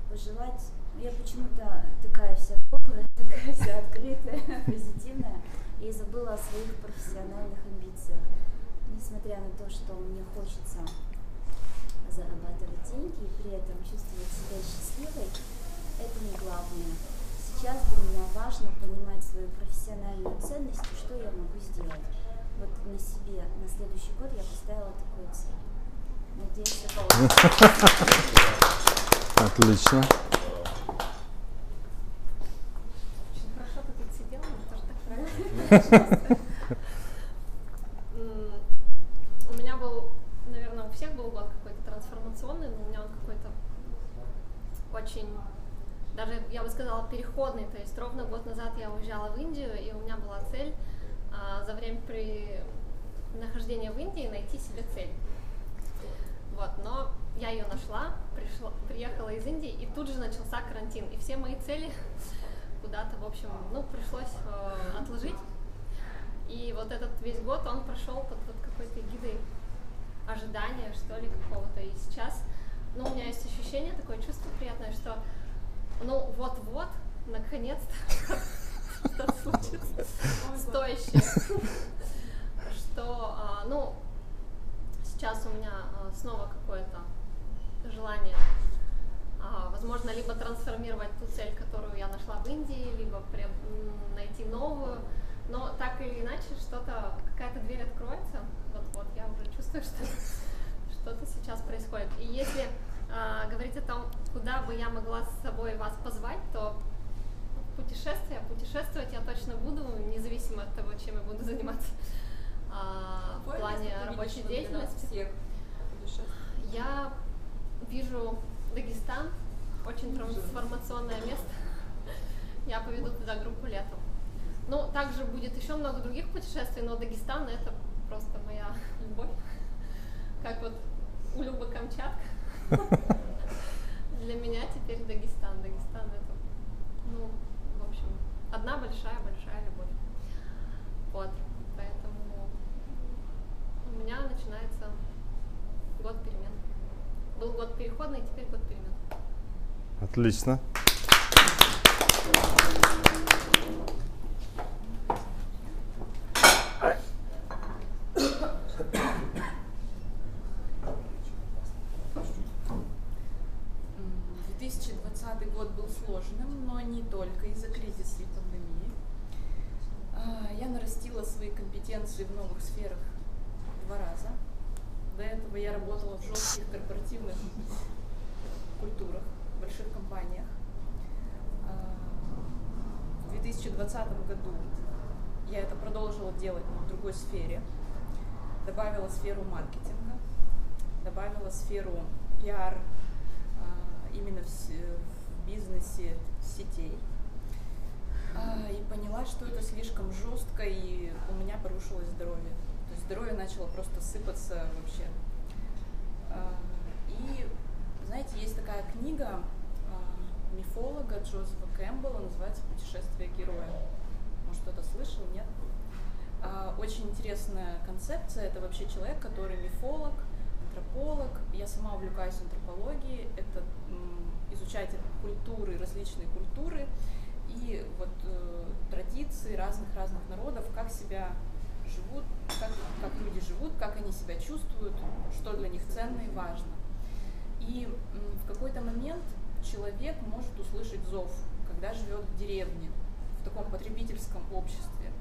пожелать... Я почему-то такая вся добрая, такая вся открытая, позитивная, и забыла о своих профессиональных амбициях. Несмотря на то, что мне хочется зарабатывать деньги и при этом чувствовать себя счастливой, это не главное. Сейчас для меня важно понимать свою профессиональную ценность и что я могу сделать. Вот на себе на следующий год я поставила такую цель. Надеюсь, это получится. Отлично. Очень хорошо ты тут сидела, мне тоже так нравится. У меня был, наверное, у всех был год какой-то трансформационный, но у меня он какой-то очень, даже я бы сказала, переходный. То есть ровно год назад я уезжала в Индию, и у меня была цель за время нахождения в Индии найти себе цель. Вот, но я ее нашла, приехала из Индии, и тут же начался карантин. И все мои цели куда-то, в общем, ну, пришлось отложить. И вот этот весь год он прошел под вот какой-то эгидой ожидания, что ли, какого-то. И сейчас, ну, у меня есть ощущение, такое чувство приятное, что, ну, вот-вот, наконец-то что-то случится стоящее. Что, ну, сейчас у меня снова какое-то желание, возможно, либо трансформировать ту цель, которую я нашла в Индии, либо найти новую, но так или иначе что-то, какая-то дверь откроется, вот-вот, я уже чувствую, что что-то сейчас происходит. И если говорить о том, куда бы я могла с собой вас позвать, то путешествовать я точно буду, независимо от того, чем я буду заниматься в плане рабочей деятельности. Я вижу Дагестан, очень трансформационное место. Я поведу туда группу летом. Ну, также будет еще много других путешествий, но Дагестан — это просто моя любовь. Как вот у Любы Камчатка. Для меня теперь Дагестан. Дагестан — это, ну, в общем, одна большая-большая любовь. Вот, поэтому у меня начинается год перемен. Был год переходный, теперь год перемен. Отлично. Сложным, но не только из-за кризиса и пандемии. Я нарастила свои компетенции в новых сферах 2 раза. До этого я работала в жестких корпоративных культурах, в больших компаниях. В 2020 году я это продолжила делать, но в другой сфере. Добавила сферу маркетинга, добавила сферу пиар именно в бизнесе сетей, и поняла, что это слишком жестко, и у меня порушилось здоровье. То есть здоровье начало просто сыпаться вообще. И, знаете, есть такая книга мифолога Джозефа Кэмпбелла, называется «Путешествие героя». Может, кто-то слышал, нет? Очень интересная концепция. Это вообще человек, который мифолог, антрополог. Я сама увлекаюсь антропологией. Это изучать культуры, различные культуры и вот традиции разных народов, как себя живут, как люди живут, как они себя чувствуют, что для них ценно и важно. И в какой-то момент человек может услышать зов, когда живет в деревне, в таком потребительском обществе.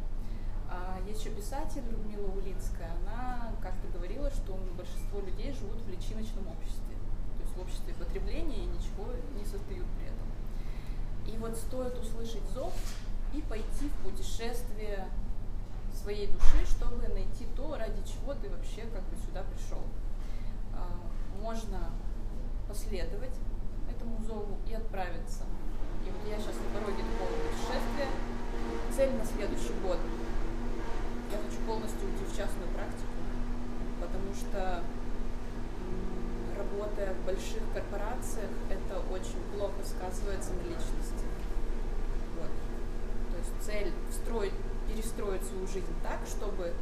Есть еще писатель Людмила Улицкая, она как-то говорила, что большинство людей живут в личиночном обществе, то есть в обществе потребления, и ничего не создают при этом. И вот стоит услышать зов и пойти в путешествие своей души, чтобы найти то, ради чего ты вообще как бы сюда пришел. Можно последовать этому зову и отправиться. И вот я сейчас на дороге такого путешествия. Цель на следующий год. Я хочу полностью уйти в частную практику, потому что работая в больших корпорациях, это очень плохо сказывается на личности. Вот. То есть цель перестроить свою жизнь так, чтобы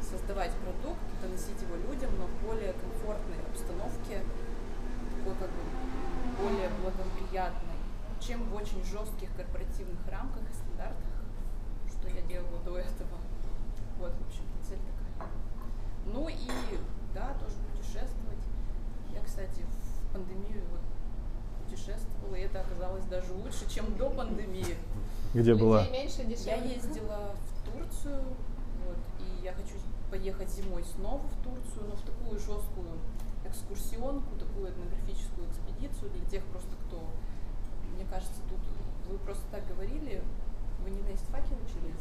создавать продукт, доносить его людям, но в более комфортной обстановке, такой как бы более благоприятной, чем в очень жестких корпоративных рамках и стандартах, что я делала до этого. Вот, в общем-то, цель такая. Ну и, да, тоже путешествовать. Я, кстати, в пандемию вот путешествовала, и это оказалось даже лучше, чем до пандемии. Где была? Я ездила в Турцию, вот, и я хочу поехать зимой снова в Турцию, но в такую жесткую экскурсионку, такую этнографическую экспедицию для тех просто, кто, мне кажется, тут вы просто так говорили, вы не на истфаке учились?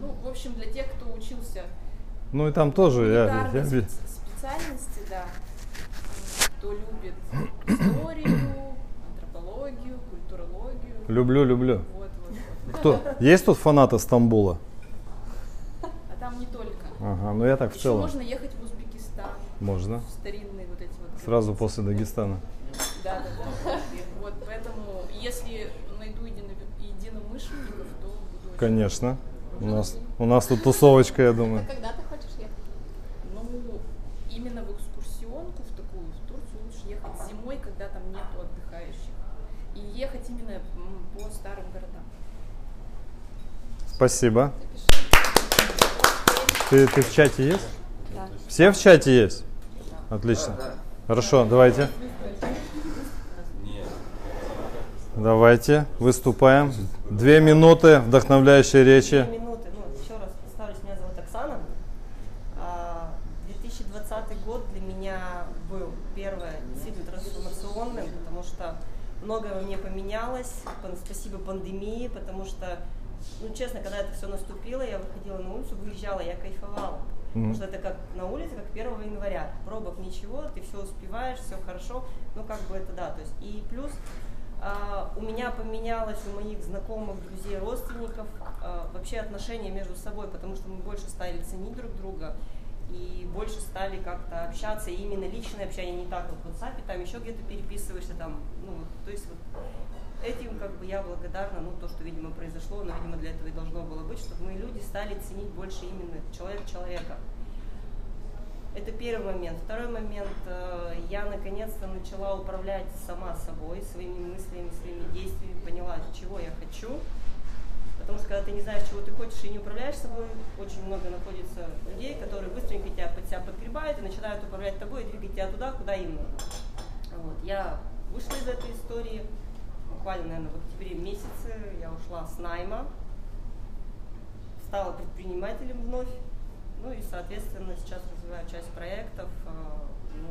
Ну, в общем, для тех, кто учился. Ну и там тоже я специальности, да. Кто любит историю, антропологию, культурологию. Люблю. Вот. Кто? Есть тут фанаты Стамбула? А там не только. Ага, ну я так в целом. Можно ехать в Узбекистан. Можно. В старинные вот эти вот. Сразу после Дагестана. Да. Вот поэтому, если найду единомышленников, то буду. Конечно. У нас тут тусовочка, я думаю. А когда ты хочешь ехать? Ну, именно в экскурсионку, в такую, в Турцию лучше ехать зимой, когда там нету отдыхающих. И ехать именно по старым городам. Спасибо. Ты в чате есть? Да. Все в чате есть? Да. Отлично. Да, да. Хорошо, давайте. Давайте, выступаем. 2 минуты вдохновляющей речи. 2 минуты. Ну, еще раз представлюсь, меня зовут Оксана. 2020 год для меня был, первое, действительно трансформационным, потому что многое во мне поменялось. Спасибо пандемии, потому что, ну, честно, когда это все наступило, я выходила на улицу, выезжала, я кайфовала. Потому что это как на улице, как 1 января. Пробок ничего, ты все успеваешь, все хорошо. Ну, как бы это да. То есть, и плюс... у меня поменялось, у моих знакомых, друзей, родственников вообще отношения между собой, потому что мы больше стали ценить друг друга и больше стали как-то общаться, и именно личное общение, не так вот в WhatsApp, там еще где-то переписываешься, там, ну, то есть вот этим как бы я благодарна, ну, то, что, видимо, произошло, но, видимо, для этого и должно было быть, чтобы мы, люди, стали ценить больше именно человека. Это первый момент. Второй момент, я наконец-то начала управлять сама собой, своими мыслями, своими действиями, поняла, чего я хочу. Потому что когда ты не знаешь, чего ты хочешь и не управляешь собой, очень много находится людей, которые быстренько тебя под себя подгребают и начинают управлять тобой и двигать тебя туда, куда им нужно. Вот. Я вышла из этой истории, буквально, наверное, в октябре месяце я ушла с найма, стала предпринимателем вновь. Ну и, соответственно, сейчас развиваю часть проектов. Ну,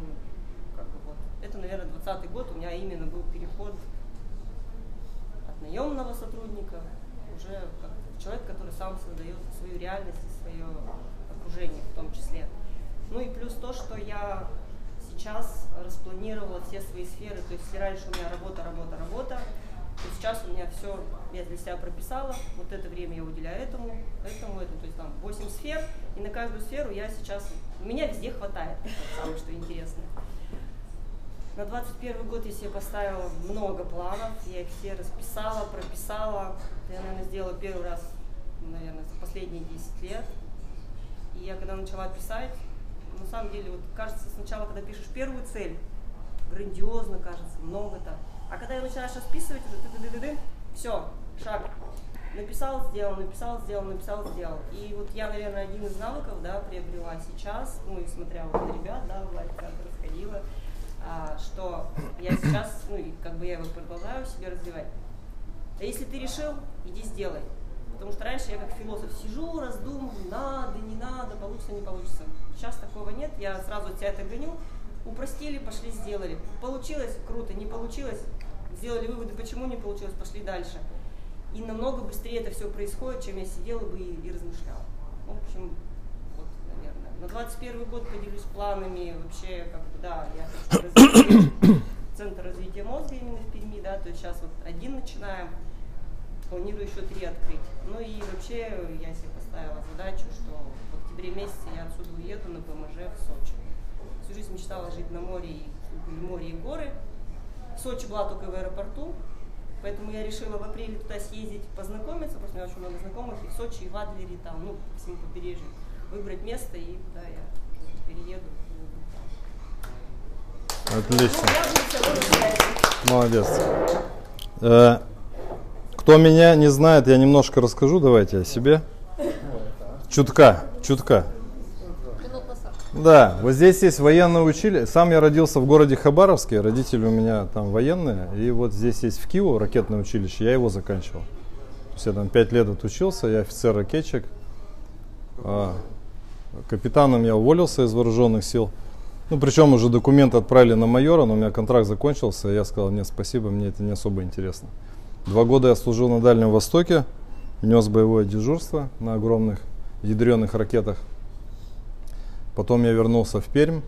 как бы вот. Это, наверное, 2020 год у меня именно был переход от наемного сотрудника уже как человек, который сам создает свою реальность и свое окружение в том числе. Ну и плюс то, что я сейчас распланировала все свои сферы. То есть если раньше у меня работа, то сейчас у меня все, я для себя прописала, вот это время я уделяю этому, то есть там 8 сфер, и на каждую сферу я сейчас, меня везде хватает, это самое, что интересно. На 2021 год я себе поставила много планов, я их все расписала, прописала, я, наверное, сделала первый раз, наверное, за последние 10 лет, и я когда начала писать, на самом деле, вот кажется, сначала, когда пишешь первую цель, грандиозно кажется, много-то. А когда я начинаю расписывать, все, шаг. Написал, сделал, написал, сделал, написал, сделал. И вот я, наверное, один из навыков, да, приобрела сейчас, ну и смотря вот на ребят, да, Владик как расходила, что я сейчас, ну и как бы я его продолжаю себе развивать. А если ты решил, иди сделай. Потому что раньше я как философ сижу, раздумываю, надо, не надо, получится, не получится. Сейчас такого нет, я сразу тебя это гоню. Упростили, пошли, сделали. Получилось, круто, не получилось, сделали выводы, почему не получилось, пошли дальше. И намного быстрее это все происходит, чем я сидела бы и размышляла. В общем, вот, наверное. На 2021 год поделюсь планами, вообще, как бы, да, я хочу развить центр развития мозга именно в Перми, да, то есть сейчас вот 1 начинаем, планирую еще 3 открыть. Ну и вообще я себе поставила задачу, что в октябре месяце я отсюда уеду на ПМЖ в Сочи. Всю жизнь мечтала жить на море, и горы. В Сочи была только в аэропорту, поэтому я решила в апреле туда съездить, познакомиться, потому что у меня очень много знакомых и в Сочи, и в Адлере, там, ну, по всему побережью, выбрать место, и да, я перееду. Отлично. Ну, молодец. Кто меня не знает, я немножко расскажу, давайте, о себе. Чутка. Да, вот здесь есть военное училище. Сам я родился в городе Хабаровске, родители у меня там военные. И вот здесь есть в Киеве ракетное училище, я его заканчивал. То есть я там 5 лет отучился, я офицер-ракетчик. Капитаном я уволился из вооруженных сил. Ну, причем уже документы отправили на майора, но у меня контракт закончился. И я сказал, нет, спасибо, мне это не особо интересно. 2 года я служил на Дальнем Востоке, нес боевое дежурство на огромных ядреных ракетах. Потом я вернулся в Пермь,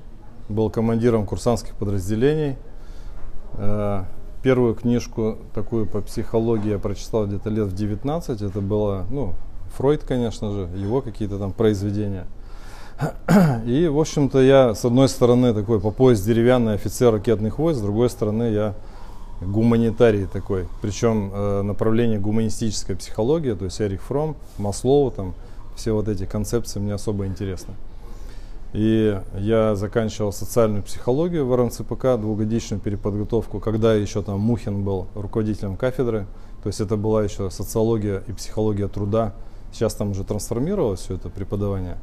был командиром курсантских подразделений. Первую книжку такую по психологии я прочитал где-то лет в 19. Это было, ну, Фройд, конечно же, его какие-то там произведения. И, в общем-то, я, с одной стороны, такой по пояс деревянный офицер ракетных войск, с другой стороны, я гуманитарий такой, причем направление гуманистическая психология, то есть Эрих Фром, Маслоу, там все вот эти концепции мне особо интересны. И я заканчивал социальную психологию в РНЦПК, двухгодичную переподготовку, когда еще там Мухин был руководителем кафедры, то есть это была еще социология и психология труда, сейчас там уже трансформировалось все это преподавание.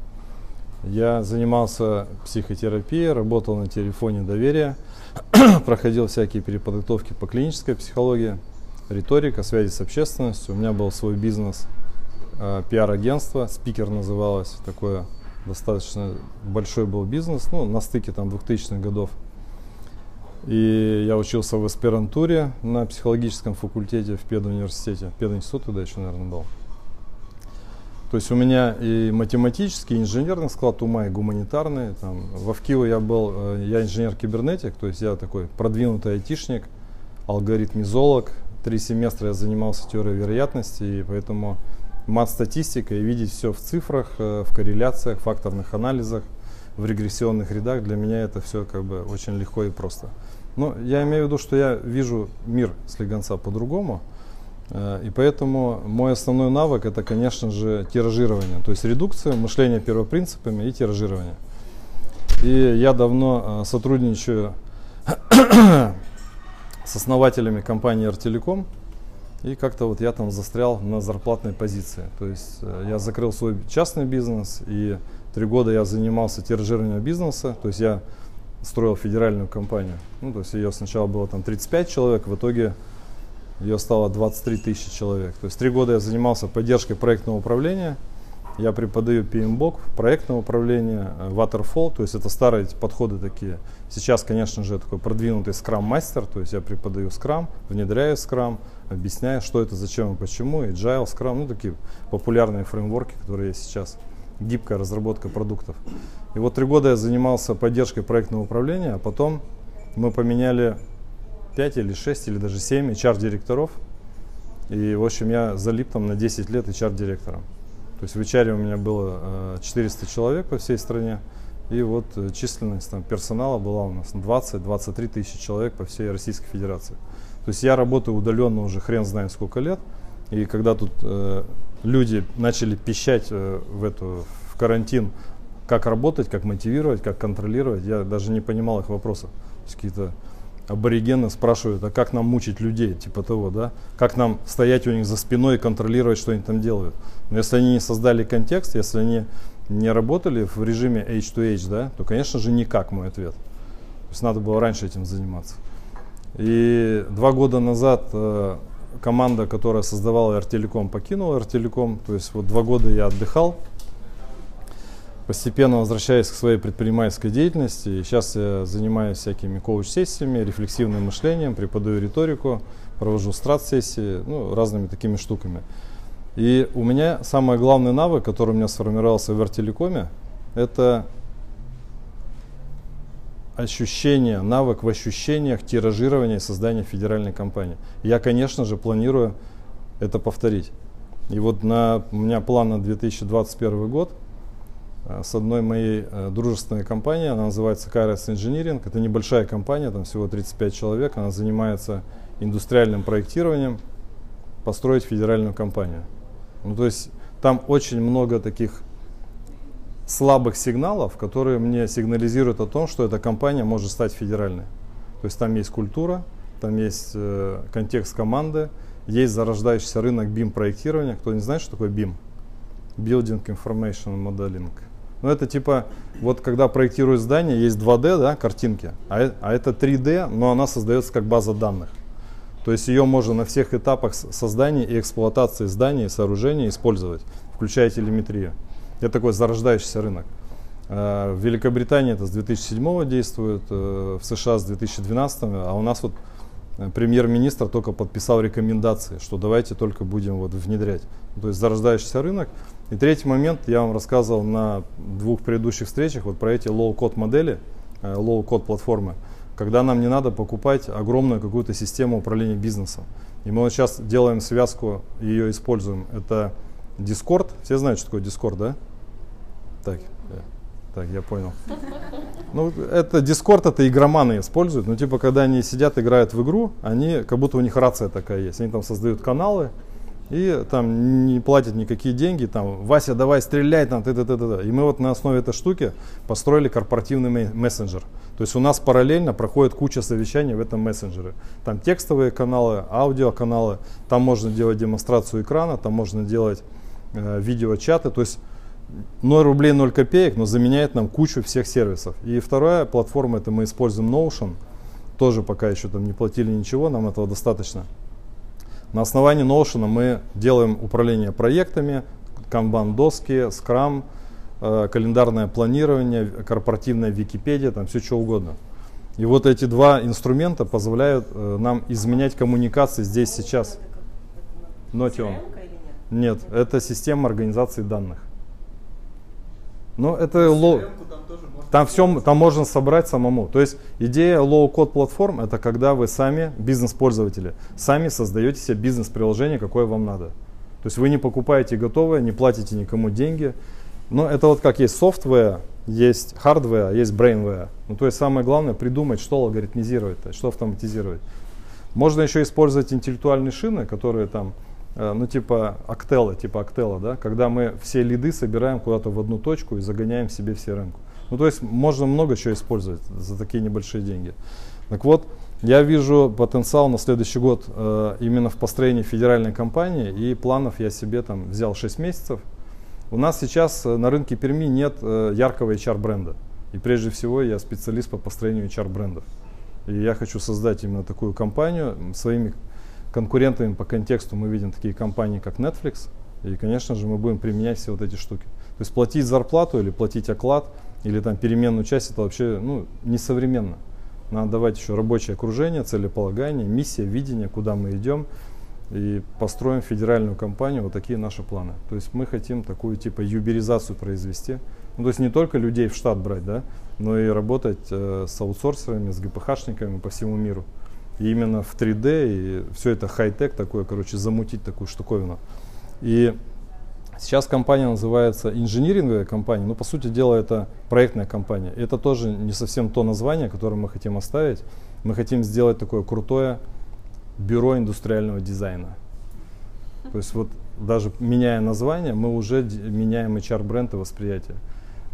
Я занимался психотерапией, работал на телефоне доверия, проходил всякие переподготовки по клинической психологии, риторика, связи с общественностью. У меня был свой бизнес, пиар-агентство, «Спикер» называлось, такое достаточно большой был бизнес, ну, на стыке там 2000-х годов. И я учился в аспирантуре на психологическом факультете в педуниверситете, пединститут тогда еще, наверное, был. То есть у меня и математический, и инженерный склад ума, и гуманитарный. Там, в ВКИУ я был, я инженер-кибернетик, то есть я такой продвинутый айтишник, алгоритмизолог. 3 семестра я занимался теорией вероятности, и поэтому мат-статистика и видеть все в цифрах, в корреляциях, в факторных анализах, в регрессионных рядах, для меня это все как бы очень легко и просто. Но я имею в виду, что я вижу мир слегонца по-другому. И поэтому мой основной навык это, конечно же, тиражирование, то есть редукция, мышление первопринципами и тиражирование. И я давно сотрудничаю с основателями компании Артелеком, и как-то вот я там застрял на зарплатной позиции. То есть я закрыл свой частный бизнес, и 3 года я занимался тиражированием бизнеса, то есть я строил федеральную компанию. Ну, то есть ее сначала было там 35 человек, в итоге ее стало 23 000 человек. То есть 3 года я занимался поддержкой проектного управления. Я преподаю PMBOK, проектное управление, Waterfall. То есть это старые подходы такие. Сейчас, конечно же, такой продвинутый скрам-мастер. То есть я преподаю скрам, внедряю скрам, объясняю, что это, зачем и почему. Agile, скрам, ну такие популярные фреймворки, которые есть сейчас. Гибкая разработка продуктов. И вот 3 года я занимался поддержкой проектного управления, а потом мы поменяли 5 или 6 или даже 7 HR-директоров. И, в общем, я залип там на 10 лет HR-директором. То есть в HR у меня было 400 человек по всей стране. И вот численность там, персонала была у нас 20–23 000 человек по всей Российской Федерации. То есть я работаю удаленно уже хрен знает сколько лет. И когда тут люди начали пищать в карантин, как работать, как мотивировать, как контролировать, я даже не понимал их вопросов. Какие-то аборигены спрашивают, а как нам мучить людей, типа того, да? Как нам стоять у них за спиной и контролировать, что они там делают? Но если они не создали контекст, если они не работали в режиме H2H, да, то, конечно же, никак, мой ответ. То есть надо было раньше этим заниматься. И 2 года назад команда, которая создавала Артелеком, покинула Артелеком. То есть вот 2 года я отдыхал, постепенно возвращаясь к своей предпринимательской деятельности. И сейчас я занимаюсь всякими коуч-сессиями, рефлексивным мышлением, преподаю риторику, провожу страт-сессии, ну, разными такими штуками. И у меня самый главный навык, который у меня сформировался в Артелекоме, это ощущение, навык в ощущениях тиражирования и создания федеральной компании. Я, конечно же, планирую это повторить. И вот у меня план на 2021 год. С одной моей дружественной компанией, она называется Caris Engineering. Это небольшая компания, там всего 35 человек. Она занимается индустриальным проектированием, построить федеральную компанию. Ну, то есть там очень много таких слабых сигналов, которые мне сигнализируют о том, что эта компания может стать федеральной. То есть там есть культура, там есть контекст команды, есть зарождающийся рынок BIM-проектирования. Кто не знает, что такое BIM? Building Information Modeling. Ну, это типа, вот когда проектируют здание, есть 2D, да, картинки, а это 3D, но она создается как база данных. То есть ее можно на всех этапах создания и эксплуатации зданий и сооружений использовать, включая телеметрию. Это такой зарождающийся рынок. В Великобритании это с 2007-го действует, в США с 2012-го, а у нас вот премьер-министр только подписал рекомендации, что давайте только будем вот внедрять. То есть зарождающийся рынок. И третий момент, я вам рассказывал на 2 предыдущих встречах вот про эти low-code модели, low-code платформы, когда нам не надо покупать огромную какую-то систему управления бизнесом. И мы вот сейчас делаем связку, ее используем. Это Discord. Все знают, что такое Discord, да? Так, Так, я понял. Ну, это Discord, это игроманы используют. Ну, типа, когда они сидят, играют в игру, они, как будто у них рация такая есть. Они там создают каналы и там не платят никакие деньги. Там, Вася, давай стреляй, там, т-т-т-т-т. И мы вот на основе этой штуки построили корпоративный мессенджер. То есть у нас параллельно проходит куча совещаний в этом мессенджере. Там текстовые каналы, аудиоканалы, там можно делать демонстрацию экрана, там можно делать видеочаты. То есть 0 рублей 0 копеек, но заменяет нам кучу всех сервисов. И вторая платформа, это мы используем Notion. Тоже пока еще там не платили ничего, нам этого достаточно. На основании Notion мы делаем управление проектами, канбан-доски, скрам, календарное планирование, корпоративная Википедия, там все что угодно. И вот эти два инструмента позволяют нам изменять коммуникации здесь, сейчас. Notion. Нет, это система организации данных. Но это лоу, там все, там можно собрать самому. То есть идея лоу-код платформ — это когда вы сами, бизнес-пользователи, сами создаете себе бизнес-приложение, какое вам надо. То есть вы не покупаете готовое, не платите никому деньги. Но это вот как есть software, есть hardware, есть brainware. Ну, то есть самое главное — придумать, что алгоритмизировать, что автоматизировать. Можно еще использовать интеллектуальные шины, которые там, ну, типа Actella, да, когда мы все лиды собираем куда-то в одну точку и загоняем себе все рынку. Ну, то есть можно много чего использовать за такие небольшие деньги. Так вот, я вижу потенциал на следующий год именно в построении федеральной компании, и планов я себе там взял 6 месяцев. У нас сейчас на рынке Перми нет яркого HR-бренда. И прежде всего я специалист по построению HR-брендов. И я хочу создать именно такую компанию. Своими конкурентами по контексту мы видим такие компании, как Netflix, и, конечно же, мы будем применять все вот эти штуки. То есть платить зарплату или платить оклад, или там переменную часть, это вообще, ну, несовременно. Надо давать еще рабочее окружение, целеполагание, миссия, видение, куда мы идем, и построим федеральную компанию. Вот такие наши планы. То есть мы хотим такую типа юберизацию произвести. Ну, то есть не только людей в штат брать, да, но и работать с аутсорсерами, с ГПХшниками по всему миру. И именно в 3D, и все это хай-тек такое, короче, замутить такую штуковину. И сейчас компания называется инжиниринговая компания, но по сути дела это проектная компания. Это тоже не совсем то название, которое мы хотим оставить. Мы хотим сделать такое крутое бюро индустриального дизайна. То есть вот даже меняя название, мы уже меняем HR-бренд и восприятие.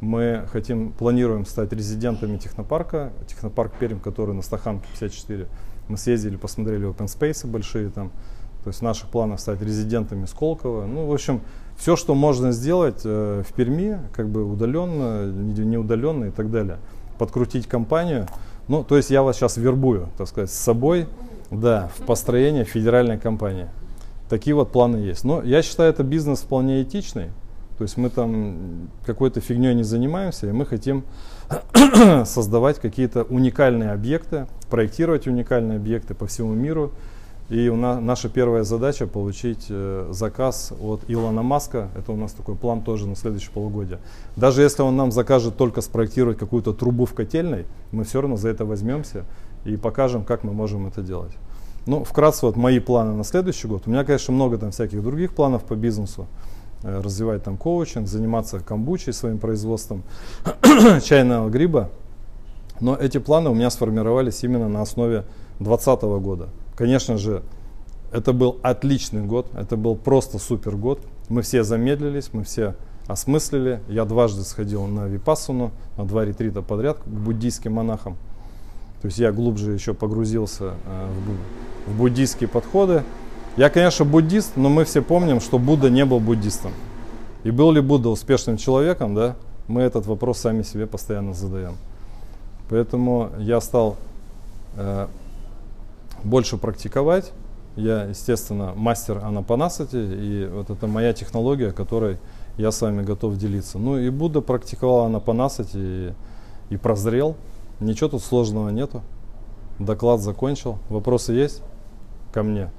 Мы хотим, планируем стать резидентами технопарка, технопарк Пермь, который на Стаханке 54. Мы съездили, посмотрели open space большие там. То есть в наших планах стать резидентами Сколково. Ну, в общем, все, что можно сделать в Перми, как бы удаленно, неудаленно и так далее. Подкрутить компанию. Ну, то есть я вас сейчас вербую, так сказать, с собой, да, в построение федеральной компании. Такие вот планы есть. Но я считаю, это бизнес вполне этичный. То есть мы там какой-то фигней не занимаемся, и мы хотим создавать какие-то уникальные объекты, проектировать уникальные объекты по всему миру. И у нас, наша первая задача — получить заказ от Илона Маска. Это у нас такой план тоже на следующее полугодие. Даже если он нам закажет только спроектировать какую-то трубу в котельной, мы все равно за это возьмемся и покажем, как мы можем это делать. Ну, вкратце вот мои планы на следующий год. У меня, конечно, много там всяких других планов по бизнесу. Развивать там коучинг, заниматься камбучей, своим производством чайного гриба. Но эти планы у меня сформировались именно на основе 2020 года. Конечно же, это был отличный год, это был просто супер год. Мы все замедлились, мы все осмыслили. Я дважды сходил на Випассану, на 2 ретрита подряд к буддийским монахам. То есть я глубже еще погрузился в буддийские подходы. Я, конечно, буддист, но мы все помним, что Будда не был буддистом. И был ли Будда успешным человеком, да? Мы этот вопрос сами себе постоянно задаем. Поэтому я стал больше практиковать. Я, естественно, мастер анапанасати, и вот это моя технология, которой я с вами готов делиться. Ну и Будда практиковал анапанасати и прозрел. Ничего тут сложного нету. Доклад закончил. Вопросы есть? Ко мне.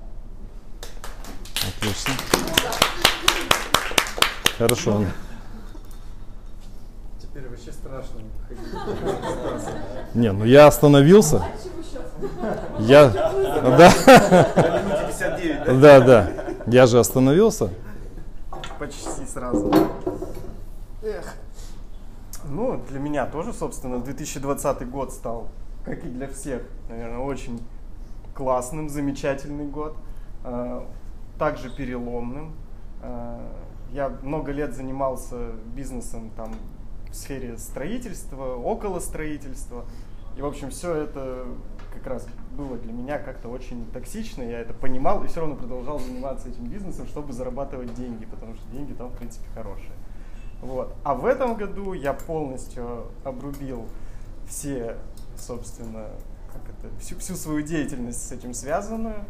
Отлично. Хорошо. Теперь вообще страшно. Не, ну я остановился. Я, да, я же остановился. Почти сразу. Ну, для меня тоже, собственно, 2020 год стал, как и для всех, наверное, очень классным, замечательный год, также переломным. Я много лет занимался бизнесом там, в сфере строительства, около строительства. И, в общем, все это как раз было для меня как-то очень токсично. Я это понимал и все равно продолжал заниматься этим бизнесом, чтобы зарабатывать деньги, потому что деньги там, в принципе, хорошие. Вот. А в этом году я полностью обрубил все, собственно, всю свою деятельность с этим связанную.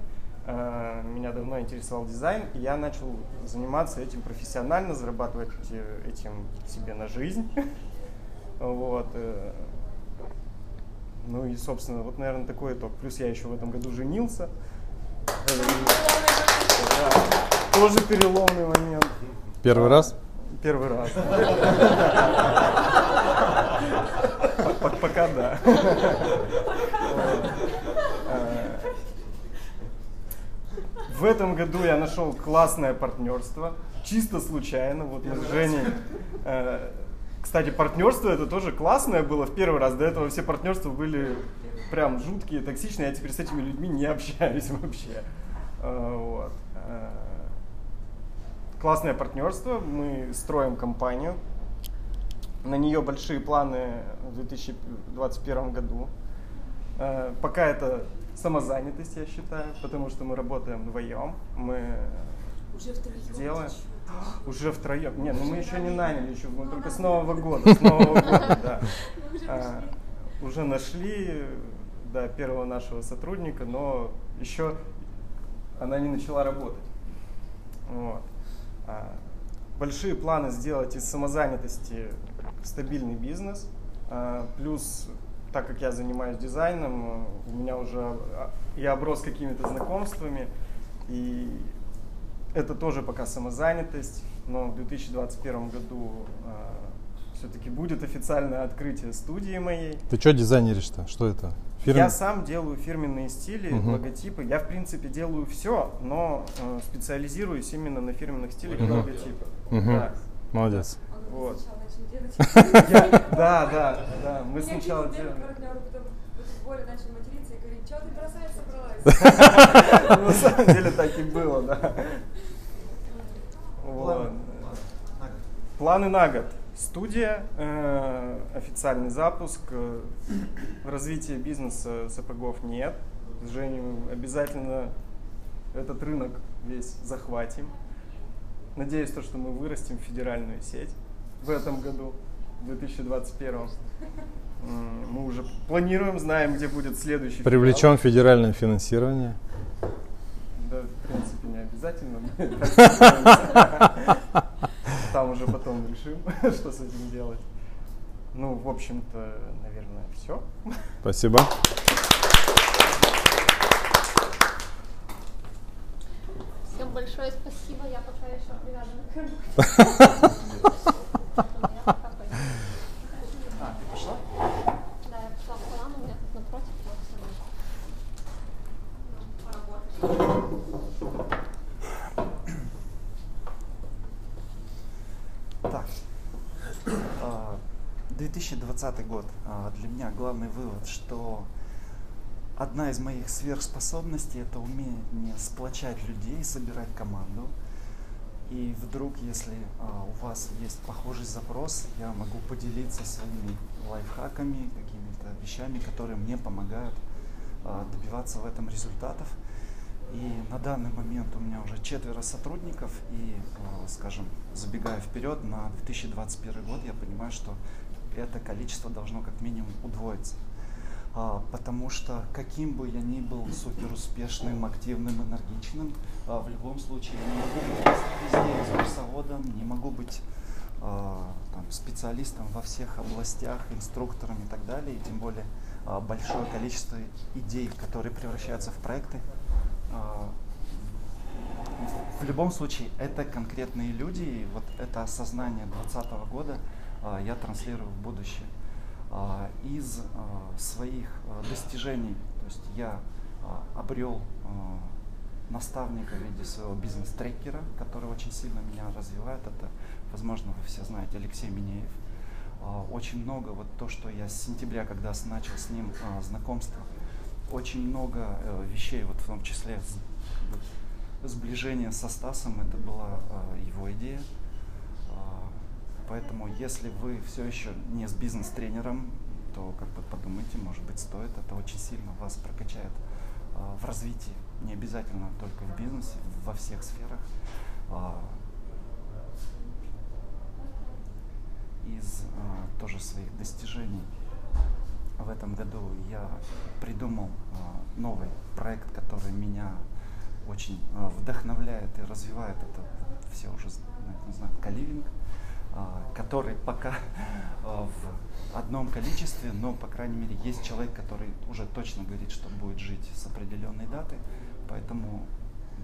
Меня давно интересовал дизайн, и я начал заниматься этим профессионально, зарабатывать этим себе на жизнь. Вот. Ну и, собственно, вот, наверное, такой итог. Плюс я еще в этом году женился. Тоже переломный момент. Первый раз? Первый раз. Пока да. В этом году я нашел классное партнерство, чисто случайно, вот мы с Женей. Кстати, партнерство это тоже классное было в первый раз, до этого все партнерства были прям жуткие, токсичные, я теперь с этими людьми не общаюсь вообще. Вот. Классное партнерство, мы строим компанию, на нее большие планы в 2021 году. Пока это самозанятость, я считаю, потому что мы работаем вдвоем, мы уже делаем. Уже втроем. Нет, ну мы еще не наняли, еще мы только с Нового года. С Нового года, да. Уже нашли до первого нашего сотрудника, но еще она не начала работать. Вот. Большие планы сделать из самозанятости стабильный бизнес. Плюс, так как я занимаюсь дизайном, у меня уже я оброс какими-то знакомствами. И это тоже пока самозанятость, но в 2021 году все-таки будет официальное открытие студии моей. Ты что дизайнеришь-то? Что это? Я сам делаю фирменные стили, логотипы. Я, в принципе, делаю все, но специализируюсь именно на фирменных стилях и логотипах. Да. Молодец. Вот. Да. Мы сначала делали. Боря начал материться и говорит, что ты бросаешь, собралась? На самом деле так и было, да. Планы на год. Студия, официальный запуск, развитие бизнеса сапогов нет. С Женей обязательно этот рынок весь захватим. Надеюсь, то, что мы вырастим федеральную сеть в этом году, в 2021. Мы уже планируем, знаем, где будет следующий. Привлечем федеральное финансирование. Да, в принципе, не обязательно. Там уже потом решим, что с этим делать. Ну, в общем-то, наверное, все. Спасибо. Всем большое спасибо. Я пока еще привязана к работе. Так, 2020 год. Для меня главный вывод, что одна из моих сверхспособностей – это умение сплочать людей, собирать команду. И вдруг, если у вас есть похожий запрос, я могу поделиться своими лайфхаками, какими-то вещами, которые мне помогают добиваться в этом результатов. И на данный момент у меня уже 4 сотрудников, и, скажем, забегая вперед, на 2021 год я понимаю, что это количество должно как минимум удвоиться. Потому что каким бы я ни был суперуспешным, активным, энергичным, в любом случае я не могу быть везде экскурсоводом, не могу быть там, специалистом во всех областях, инструктором и так далее, и тем более большое количество идей, которые превращаются в проекты. В любом случае, это конкретные люди, и вот это осознание 2020 года я транслирую в будущее. Из своих достижений, то есть я обрел наставника в виде своего бизнес-трекера, который очень сильно меня развивает. Это, возможно, вы все знаете, Алексей Минеев. очень много, вот то, что я с сентября, когда начал с ним знакомство, очень много вещей, вот в том числе сближение со Стасом, это была его идея. Поэтому, если вы все еще не с бизнес-тренером, то как бы подумайте, может быть, стоит. Это очень сильно вас прокачает в развитии. Не обязательно только в бизнесе, во всех сферах. Из тоже своих достижений в этом году я придумал новый проект, который меня очень вдохновляет и развивает. Это все уже знают, коливинг, который пока в одном количестве, но, по крайней мере, есть человек, который уже точно говорит, что будет жить с определенной даты. Поэтому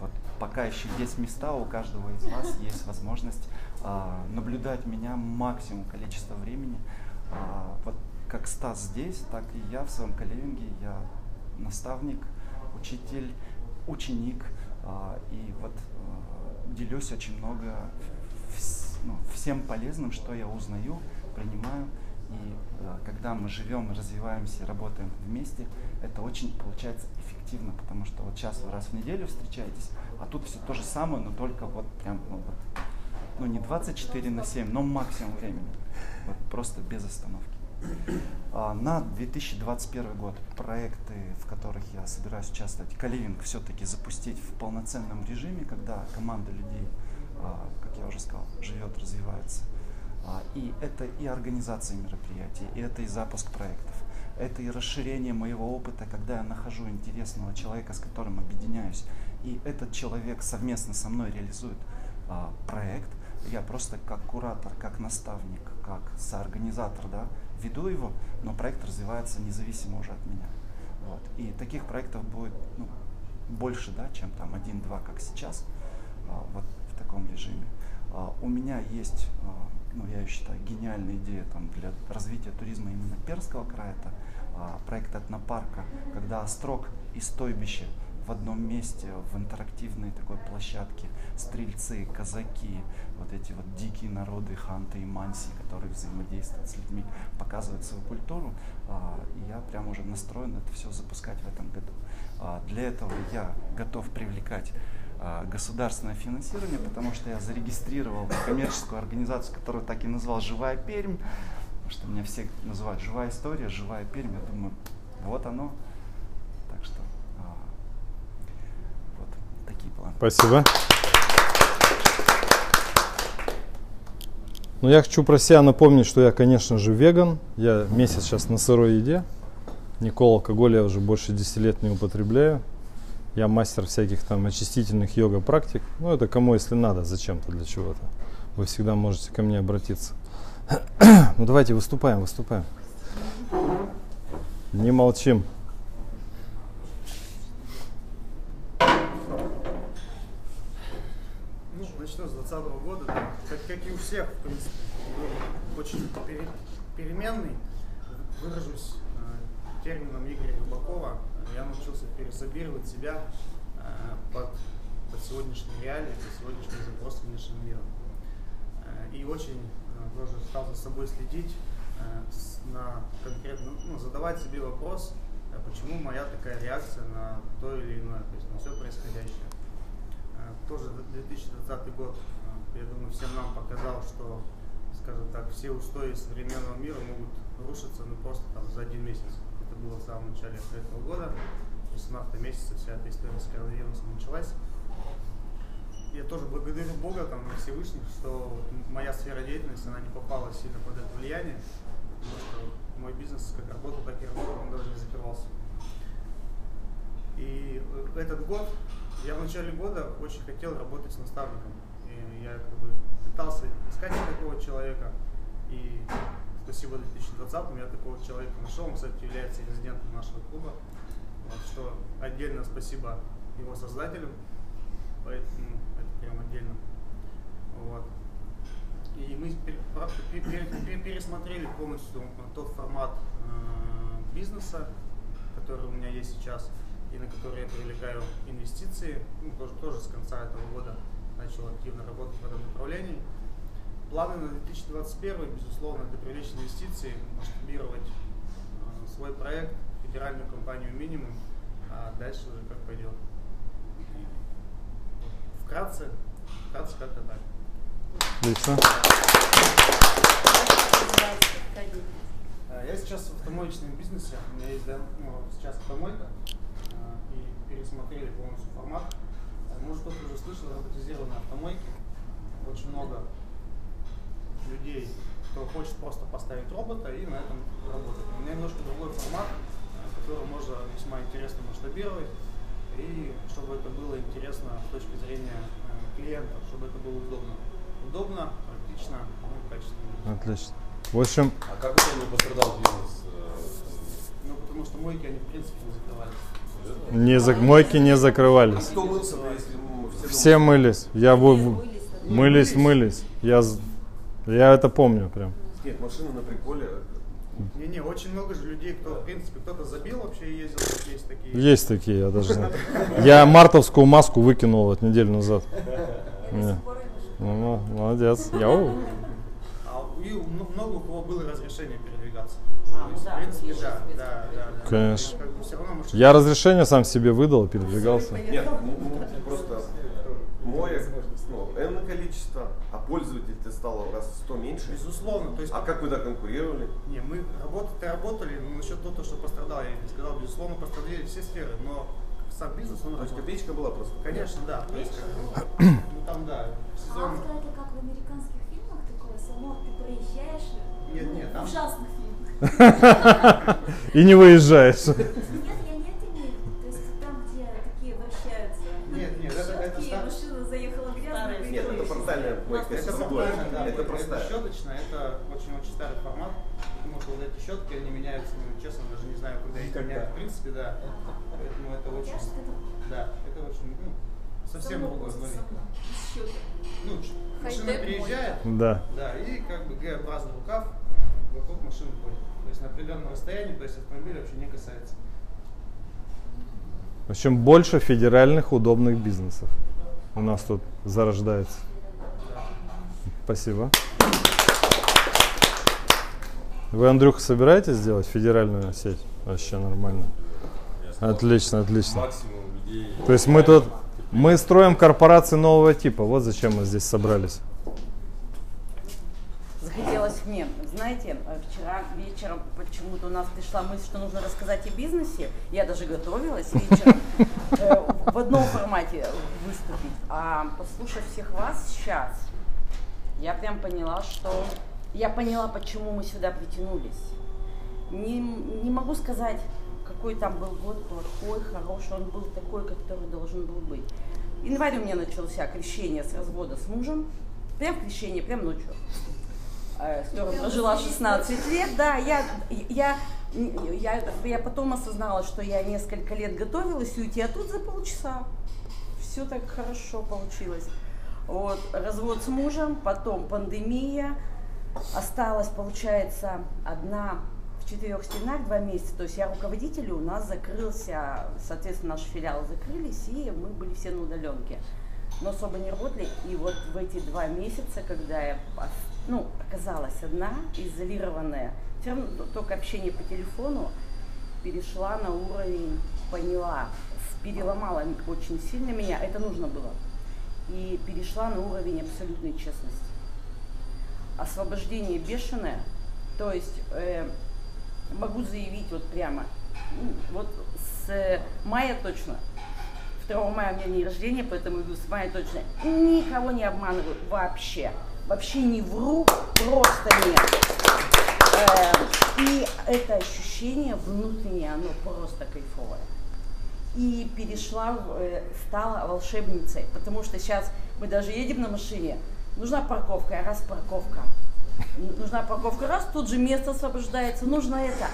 вот пока еще есть места, у каждого из вас есть возможность наблюдать меня максимум количества времени. Вот как Стас здесь, так и я в своем коливинге. Я наставник, учитель, ученик, и вот делюсь очень много всем полезным, что я узнаю, принимаю. И когда мы живем, развиваемся, работаем вместе, это очень получается эффективно, потому что вот сейчас вы раз в неделю встречаетесь, а тут все то же самое, но только вот прям, ну не 24/7, но максимум времени, вот просто без остановки. На 2021 год проекты, в которых я собираюсь участвовать, коливинг все-таки запустить в полноценном режиме, когда команда людей, как я уже сказал, живет, развивается. И это и организация мероприятий, и это и запуск проектов, это и расширение моего опыта, когда я нахожу интересного человека, с которым объединяюсь, и этот человек совместно со мной реализует проект. Я просто как куратор, как наставник, как соорганизатор, да, веду его, но проект развивается независимо уже от меня. Вот. И таких проектов будет больше, да, чем там 1-2, как сейчас, вот в таком режиме. У меня есть, я считаю, гениальная идея там для развития туризма именно Пермского края. Это проект этнопарка, когда острог и стойбище в одном месте, в интерактивной такой площадке, стрельцы, казаки, вот эти вот дикие народы, ханты и манси, которые взаимодействуют с людьми, показывают свою культуру. Я прям уже настроен это все запускать в этом году. Для этого я готов привлекать государственное финансирование, потому что я зарегистрировал коммерческую организацию, которую так и назвал «Живая Пермь», потому что меня все называют «Живая история», «Живая Пермь». Я думаю, вот оно. Так что вот такие планы. Спасибо. Ну, я хочу про себя напомнить, что я, конечно же, веган. Я месяц сейчас на сырой еде. Никакого алкоголя я уже больше 10 лет не употребляю. Я мастер всяких там очистительных йога-практик. Ну, это кому, если надо, зачем-то, для чего-то. Вы всегда можете ко мне обратиться. Ну, давайте выступаем. Не молчим. Ну, начну с 2020 года. Да, как и у всех, в принципе, очень переменный. Выражусь термином Игоря Рыбакова. Я научился пересобировать себя под сегодняшние реалии, под сегодняшний запрос внешним миром. И очень тоже стал за собой следить, задавать себе вопрос, почему моя такая реакция на то или иное, то есть на все происходящее. Тоже 2020 год, я думаю, всем нам показал, что, скажем так, все устои современного мира могут рушиться просто там за один месяц. Это было в самом начале этого года, 18 месяца вся эта история с коронавирусом началась. Я тоже благодарю Бога, Всевышнего, что моя сфера деятельности, она не попала сильно под это влияние, потому что мой бизнес как работал, так и работал, он даже не закрывался. И этот год, я в начале года очень хотел работать с наставником. И я пытался искать такого человека. И спасибо 2020-му, я такого человека нашел, он, кстати, является резидентом нашего клуба, вот, что отдельно спасибо его создателям, поэтому это прям отдельно. Вот. И мы пересмотрели полностью тот формат бизнеса, который у меня есть сейчас, и на который я привлекаю инвестиции, тоже с конца этого года начал активно работать в этом направлении. Планы на 2021, безусловно, это привлечь инвестиции, масштабировать свой проект, федеральную компанию минимум, а дальше уже как пойдет. Вкратце как-то так. Отлично. Я сейчас в автомоечном бизнесе, у меня есть сейчас автомойка, и пересмотрели полностью формат. Может, кто-то уже слышал, роботизированные автомойки. Очень много людей, кто хочет просто поставить робота и на этом работать. У меня немножко другой формат, который можно весьма интересно масштабировать, и чтобы это было интересно с точки зрения клиента, чтобы это было удобно. Удобно, практично, ну, качественно. Отлично. В общем... А как это не пострадал бизнес? Ну, потому что мойки, они в принципе не закрывались. Мойки не закрывались. Кто мылся, если все мылись. Мылись. Я это помню прям. Нет, машина на приколе. Не, очень много же людей, кто, в принципе, кто-то забил вообще и ездил. Есть такие. Есть такие, я даже знаю. Я мартовскую маску выкинул вот неделю назад. Ну, молодец. И много у кого было разрешение передвигаться. Да. Конечно. Я разрешение сам себе выдал и передвигался. Нет, просто море, энное количество, а пользователей-то стало в раз в 100 меньше. Безусловно. То есть, а как вы так конкурировали? Не, мы работали, но насчет того, что пострадал, я не сказал, безусловно, пострадали все сферы, но сам бизнес, он работал. То есть копеечка была просто? Конечно, да. То есть, там, да. А это как в американских фильмах такое, само ты проезжаешь? Нет, там. Ужасных фильмах. И не выезжаешь. Нет, я не это имею. То есть там, где такие вращаются. Нет, это машина заехала грязная. Нет, это портальная. Это простая. Щеточная, это очень-очень старый формат. Потому что вот эти щетки, они меняются, честно, даже не знаю, куда их меняют. В принципе, да. Поэтому это очень... Да, это очень... Совсем другое. Ну, машина приезжает. Да. Да, и как бы Г-образный рукав вокруг машины ходит. То есть на определенном расстоянии, то есть автомобиль вообще не касается. В общем, больше федеральных удобных бизнесов у нас тут зарождается. Да. Спасибо. Вы, Андрюха, собираетесь сделать федеральную сеть? Вообще нормально. Отлично. Максимум людей. То есть мы тут, мы строим корпорации нового типа. Вот зачем мы здесь собрались. Захотелось мне. Знаете, вчера вечером почему-то у нас пришла мысль, что нужно рассказать о бизнесе. Я даже готовилась вечером в одном формате выступить. А послушав всех вас сейчас, я прям поняла, что... Я поняла, почему мы сюда притянулись. Не могу сказать, какой там был год плохой, хороший. Он был такой, который должен был быть. Январь у меня начался, крещение с развода с мужем. Прям крещение, прям ночью. Которая прожила 16 лет, да, я потом осознала, что я несколько лет готовилась уйти, а тут за полчаса все так хорошо получилось. Вот, развод с мужем, потом пандемия, осталась, получается, одна в 4 стенах 2 месяца, то есть я руководитель, у нас закрылся, соответственно, наши филиалы закрылись, и мы были все на удаленке, но особо не работали, и вот в эти 2 месяца, когда я... оказалась одна, изолированная, все равно только общение по телефону, перешла на уровень, поняла, переломала очень сильно меня, это нужно было, и перешла на уровень абсолютной честности. Освобождение бешеное, то есть могу заявить вот прямо, вот с мая точно, 2 мая у меня день рождения, поэтому с мая точно, никого не обманываю вообще. Вообще не вру, просто нет. И это ощущение внутреннее, оно просто кайфовое. И перешла, стала волшебницей, потому что сейчас мы даже едем на машине, нужна парковка, раз парковка, тут же место освобождается, нужно это.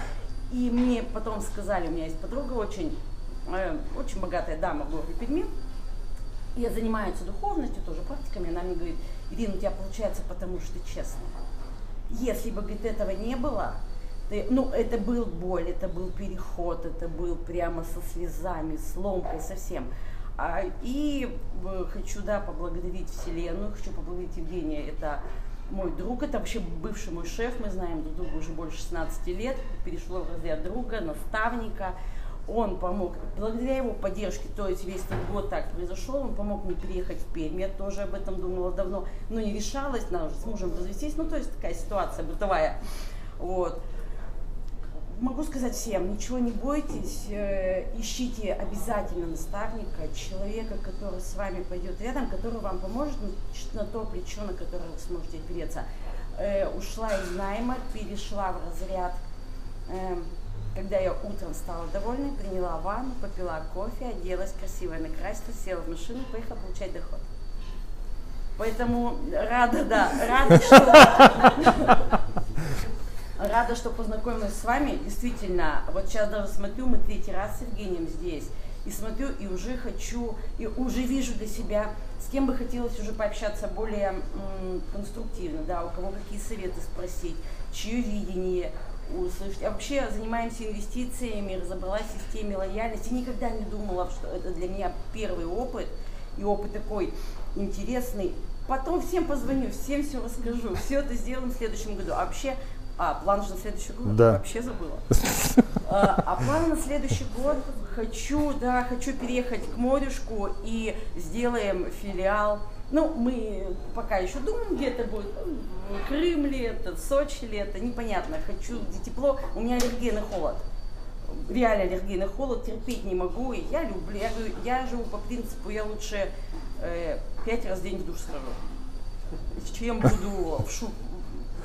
И мне потом сказали, у меня есть подруга очень богатая дама в городе Перми, я занимаюсь духовностью, тоже практиками, она мне говорит: Ирина, у тебя получается, потому что честно. Если бы, говорит, этого не было, ты, это был боль, это был переход, это был прямо со слезами, с ломкой, совсем. Хочу поблагодарить Вселенную, хочу поблагодарить Евгения, это мой друг, это вообще бывший мой шеф, мы знаем друг друга уже больше 16 лет, перешло в разряд друга, наставника. Он помог, благодаря его поддержке, то есть весь этот год так произошел, он помог мне переехать в Пермь, я тоже об этом думала давно, но не решалась, надо же с мужем развестись, ну то есть такая ситуация бытовая. Вот. Могу сказать всем, ничего не бойтесь, ищите обязательно наставника, человека, который с вами пойдет рядом, который вам поможет на то плечо, на которое вы сможете опереться. Ушла из найма, перешла в разряд... Когда я утром стала довольной, приняла ванну, попила кофе, оделась красиво, накрасила, села в машину, поехала получать доход. Поэтому рада, да, рада, что познакомилась с вами. Действительно, вот сейчас даже смотрю, мы третий раз с Евгением здесь. И смотрю, и уже хочу, и уже вижу для себя, с кем бы хотелось уже пообщаться более конструктивно, да, у кого какие советы спросить, чье видение услышать. А вообще занимаемся инвестициями, разобралась в системе лояльности. Никогда не думала, что это для меня первый опыт, и опыт такой интересный. Потом всем позвоню, всем все расскажу, все это сделаем в следующем году. А вообще, план же на следующий год, да. Вообще забыла. А план на следующий год, хочу переехать к морюшку и сделаем филиал. Ну, мы пока еще думаем, где это будет, Крым ли это, Сочи ли это, непонятно, хочу, где тепло, у меня аллергия на холод, реально аллергия на холод, терпеть не могу, и я люблю, я живу по принципу, я лучше 5 раз в день в душ схожу, чем буду в шубу,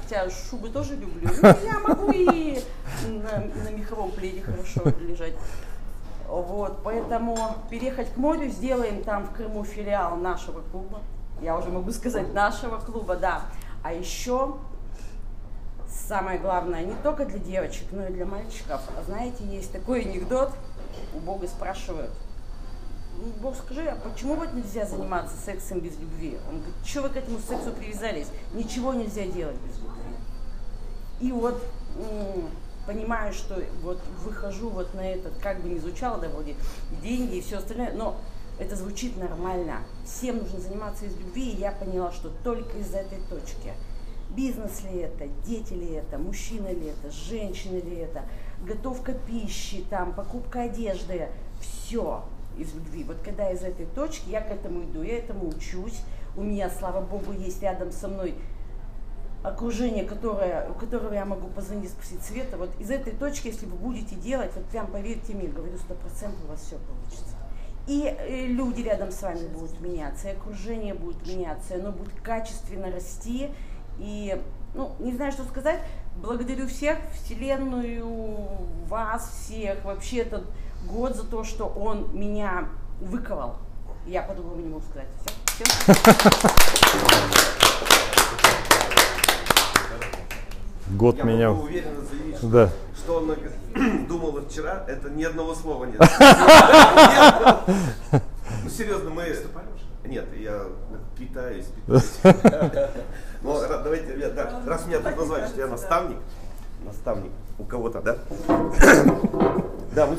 хотя шубы тоже люблю, но я могу и на меховом пледе хорошо лежать. Вот, поэтому переехать к морю, сделаем там в Крыму филиал нашего клуба. Я уже могу сказать, нашего клуба, да. А еще самое главное, не только для девочек, но и для мальчиков. Знаете, есть такой анекдот, у Бога спрашивают: Бог, скажи, а почему вот нельзя заниматься сексом без любви? Он говорит: что вы к этому сексу привязались? Ничего нельзя делать без любви. И вот... Понимаю, что вот выхожу вот на этот, как бы ни звучало, да, вроде деньги и все остальное, но это звучит нормально. Всем нужно заниматься из любви, и я поняла, что только из этой точки. Бизнес ли это, дети ли это, мужчина ли это, женщина ли это, готовка пищи, там, покупка одежды, все из любви. Вот когда из этой точки, я к этому иду, я этому учусь, у меня, слава богу, есть рядом со мной окружение, у которого я могу позвонить, спросить совета. Вот из этой точки, если вы будете делать, вот прям поверьте мне, говорю, 100% у вас все получится. И люди рядом с вами будут меняться, и окружение будет меняться, и оно будет качественно расти. И, не знаю, что сказать, благодарю всех, Вселенную, вас всех, вообще этот год за то, что он меня выковал. Я по-другому не могу сказать. Все. Год я меня... могу уверенно заявить, да. Что он думал вчера, это ни одного слова нет. Ну серьезно, мы... Нет, я питаюсь. Ну давайте, раз меня тут назвали, что я наставник у кого-то, да? Да, мы,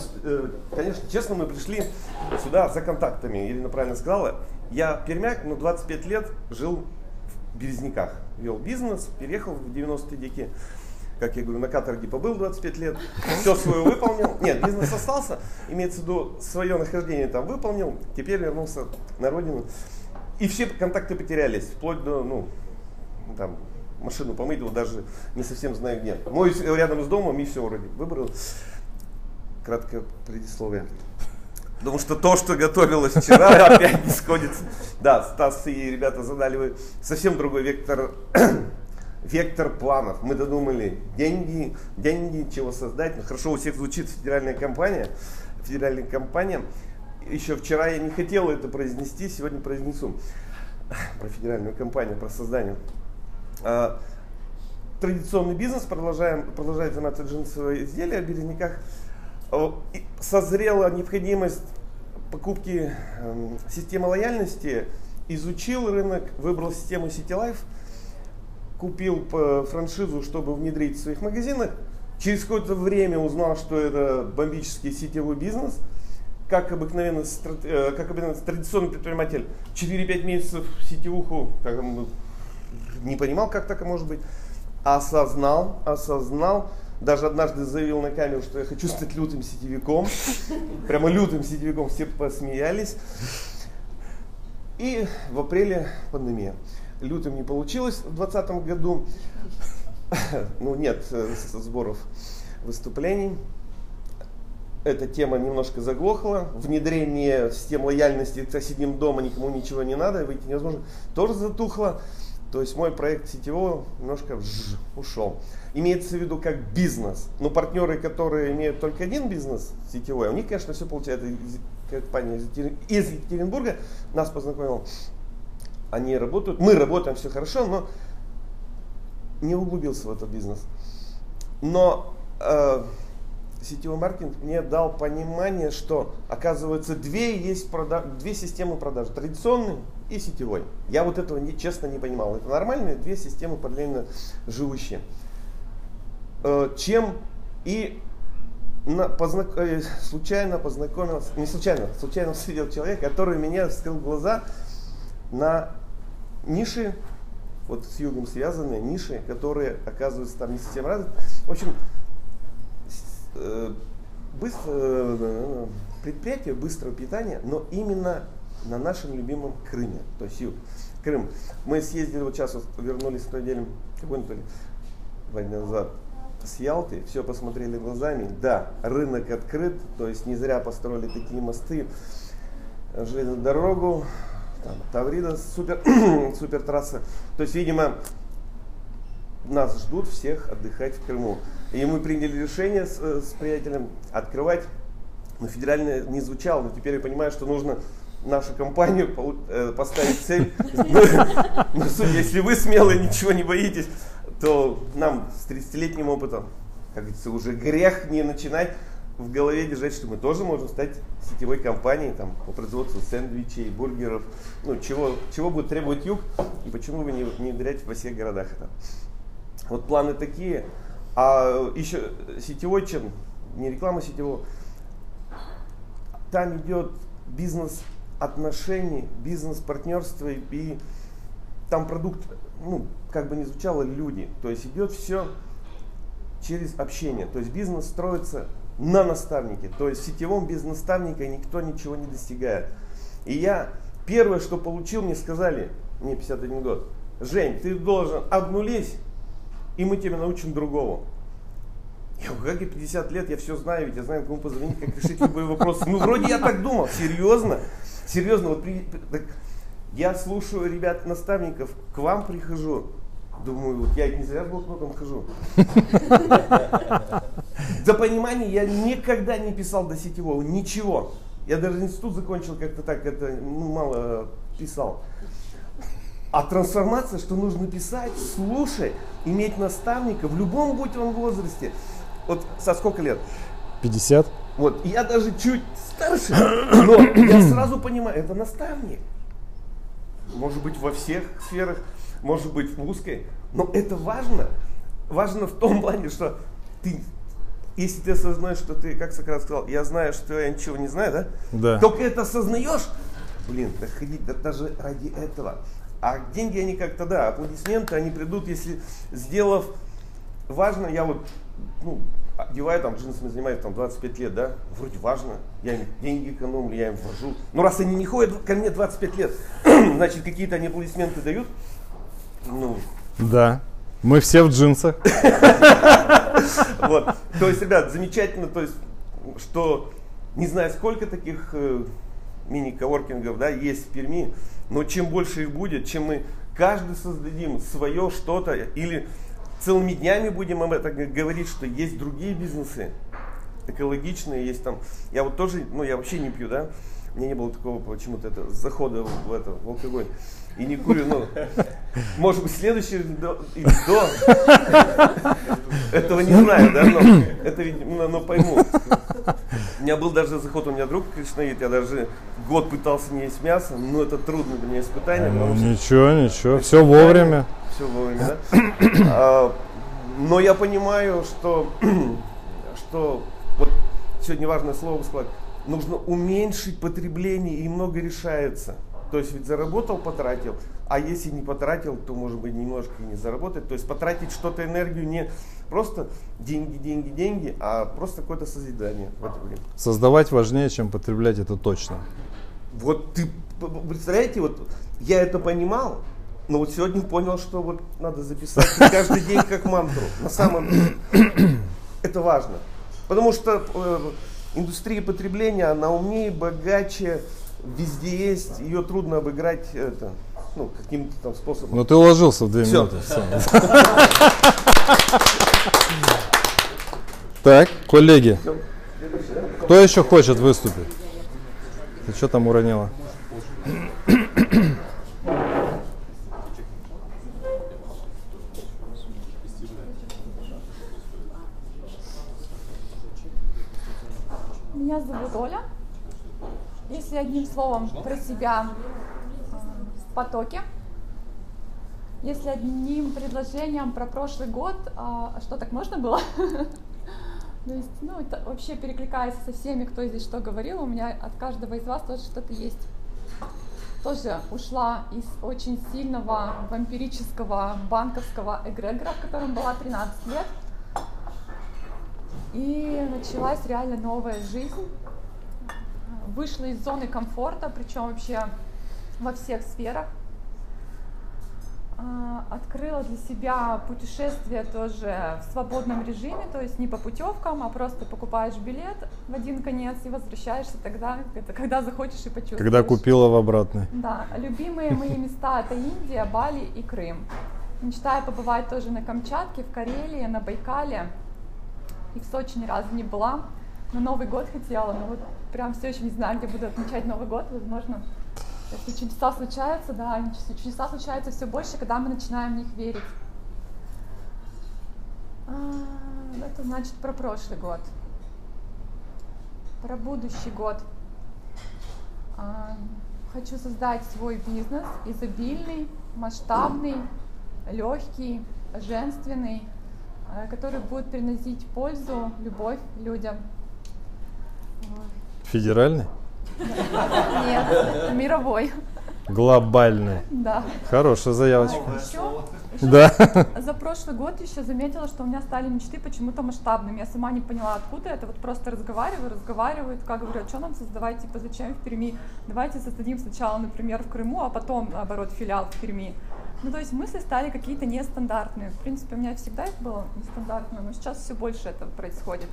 конечно, честно, мы пришли сюда за контактами. Ирина правильно сказала, я пермяк, но 25 лет жил в Березниках. Вел бизнес, переехал в 90-е дики, как я говорю, на каторге побыл 25 лет, все свое выполнил. Нет, бизнес остался, имеется в виду, свое нахождение там выполнил, теперь вернулся на родину. И все контакты потерялись, вплоть до, там, машину помыть, даже не совсем знаю где. Ну, рядом с домом, и все вроде выбрал. Краткое предисловие. Потому что то, что готовилось вчера, опять не сходится. Да, Стас и ребята задали вы совсем другой вектор планов. Мы додумали деньги, чего создать. Ну, хорошо, у всех звучит федеральная компания. Еще вчера я не хотел это произнести, сегодня произнесу про федеральную компанию, про создание. Традиционный бизнес продолжает заниматься джинсовые изделия в Березниках. Созрела необходимость покупки системы лояльности, изучил рынок, выбрал систему City Life, купил франшизу, чтобы внедрить в своих магазинах. Через какое-то время узнал, что это бомбический сетевой бизнес. Как обыкновенно традиционный предприниматель 4-5 месяцев в сетевуху, как не понимал, как так может быть. Осознал. Даже однажды заявил на камеру, что я хочу стать лютым сетевиком. Прямо лютым сетевиком, все посмеялись. И в апреле пандемия. Лютым не получилось в 2020 году. Ну нет сборов выступлений. Эта тема немножко заглохла. Внедрение систем лояльности, сидим дома, никому ничего не надо, выйти невозможно, тоже затухло. То есть мой проект сетевого немножко ушел. Имеется в виду как бизнес. Но партнеры, которые имеют только один бизнес сетевой, у них, конечно, все получается. Компания из Екатеринбурга нас познакомила. Они работают, мы работаем, все хорошо, но не углубился в этот бизнес. Но сетевой маркетинг мне дал понимание, что, оказывается, две системы продаж. Традиционный и сетевой. Я вот этого честно не понимал. Это нормальные две системы параллельно живущие. Случайно познакомился, не случайно, случайно встретил человека, который меня вскрыл глаза на ниши, вот с югом связанные ниши, которые оказываются там не совсем развиты. В общем, предприятие быстрого питания, но именно на нашем любимом Крыме, то есть юг. Крым. Мы съездили, вот сейчас вот вернулись на неделю, какой-нибудь назад, с Ялты, все посмотрели глазами. Да, рынок открыт, то есть не зря построили такие мосты, железную дорогу, там, Таврида, супер трасса. То есть, видимо, нас ждут всех отдыхать в Крыму. И мы приняли решение с приятелем открывать. Но федерально не звучало, но теперь я понимаю, что нужно нашу компанию поставить цель. Но, судя, если вы смелые, ничего не боитесь, то нам с 30-летним опытом, как говорится, уже грех не начинать в голове держать, что мы тоже можем стать сетевой компанией там, по производству сэндвичей, бургеров, ну, чего будет требовать юг, и почему бы не внедрять во всех городах это. Вот планы такие. А еще сетевой чем? Не реклама сетевого. Там идет бизнес отношений, бизнес партнерства, и там продукт, ну, как бы ни звучало, люди. То есть идет все через общение. То есть бизнес строится на наставнике. То есть в сетевом без наставника никто ничего не достигает. И я первое, что получил, мне сказали, мне 51 год, Жень, ты должен обнулись, и мы тебя научим другому. Я говорю, как и 50 лет, я все знаю, ведь я знаю, кому позвонить, как решить любые вопросы. Ну, вроде я так думал, серьезно. Серьезно, вот я слушаю ребят-наставников, к вам прихожу, думаю, вот я не зря с блокнотом хожу. За понимание, я никогда не писал до сетевого, ничего. Я даже институт закончил как-то так, это мало писал. А трансформация, что нужно писать, слушать, иметь наставника в любом, будь он возрасте. Вот со сколько лет? 50. Вот, я даже чуть старше, но я сразу понимаю, это наставник. Может быть, во всех сферах, может быть, в узкой. Но это важно. Важно в том плане, что ты, если ты осознаешь, что ты, как Сократ сказал, я знаю, что я ничего не знаю, да? Да. Только это осознаешь, блин, доходить даже ради этого. А деньги они как-то, да, аплодисменты, они придут, если сделав важно, я вот, ну, одеваю там, джинсами занимаюсь там 25 лет, да, вроде важно, я им деньги экономлю, я им ввожу. Но раз они не ходят ко мне 25 лет, значит, какие-то они аплодисменты дают. Ну. Да, мы все в джинсах. Вот, то есть, ребят, замечательно, то есть, что не знаю, сколько таких мини-коворкингов, да, есть в Перми, но чем больше их будет, чем мы каждый создадим свое что-то, или целыми днями будем об этом говорить, что есть другие бизнесы экологичные, есть там, я вот тоже, ну я вообще не пью, да, у меня не было такого почему-то это, захода в алкоголь, и не курю, но может быть следующий или до, этого не знаю, да, но это ведь, но пойму. У меня был даже заход, у меня друг кришнаит, я даже год пытался не есть мясо, но это трудно для меня испытание. Ничего, все вовремя. Все вовремя, да. Но я понимаю, что вот сегодня важное слово сказать, нужно уменьшить потребление, и много решается. То есть ведь заработал, потратил, а если не потратил, то может быть немножко и не заработать. То есть потратить что-то, энергию, не просто деньги, деньги, деньги, а просто какое-то созидание в это время. Создавать важнее, чем потреблять, это точно. Вот ты, представляете, вот я это понимал, но вот сегодня понял, что вот надо записать каждый день как мантру. На самом деле это важно. Потому что индустрия потребления, она умнее, богаче, везде есть, ее трудно обыграть это, ну, каким-то там способом. Но ты уложился в 2 минуты. Так, коллеги, кто еще хочет выступить? Ты что там уронила? Меня зовут Оля. Если одним словом про себя в потоке, если одним предложением про прошлый год, что так можно было? То есть, ну, это вообще перекликается со всеми, кто здесь что говорил, у меня от каждого из вас тоже что-то есть. Тоже ушла из очень сильного вампирического банковского эгрегора, в котором была 13 лет. И началась реально новая жизнь. Вышла из зоны комфорта, причем вообще во всех сферах. Открыла для себя путешествие тоже в свободном режиме, то есть не по путевкам, а просто покупаешь билет в один конец и возвращаешься тогда, когда захочешь и почувствуешь. Когда купила в обратный. Да, любимые мои места — это Индия, Бали и Крым. Мечтаю побывать тоже на Камчатке, в Карелии, на Байкале. И в Сочи ни разу не была, но Новый год хотела, но вот прям все еще не знаю, где буду отмечать Новый год, возможно. Если чудеса случаются, да, чудеса случаются все больше, когда мы начинаем в них верить. Это значит про прошлый год. Про будущий год. Хочу создать свой бизнес, изобильный, масштабный, легкий, женственный, который будет приносить пользу, любовь людям. Федеральный? Нет, мировой. Глобальный. Да. Хорошая заявочка. Еще да. За прошлый год еще заметила, что у меня стали мечты почему-то масштабными. Я сама не поняла, откуда это. Вот просто разговариваю, как говорю, а что нам создавать, типа, зачем в Перми? Давайте создадим сначала, например, в Крыму, а потом, наоборот, филиал в Перми. Ну, то есть мысли стали какие-то нестандартные. В принципе, у меня всегда это было нестандартно, но сейчас все больше это происходит.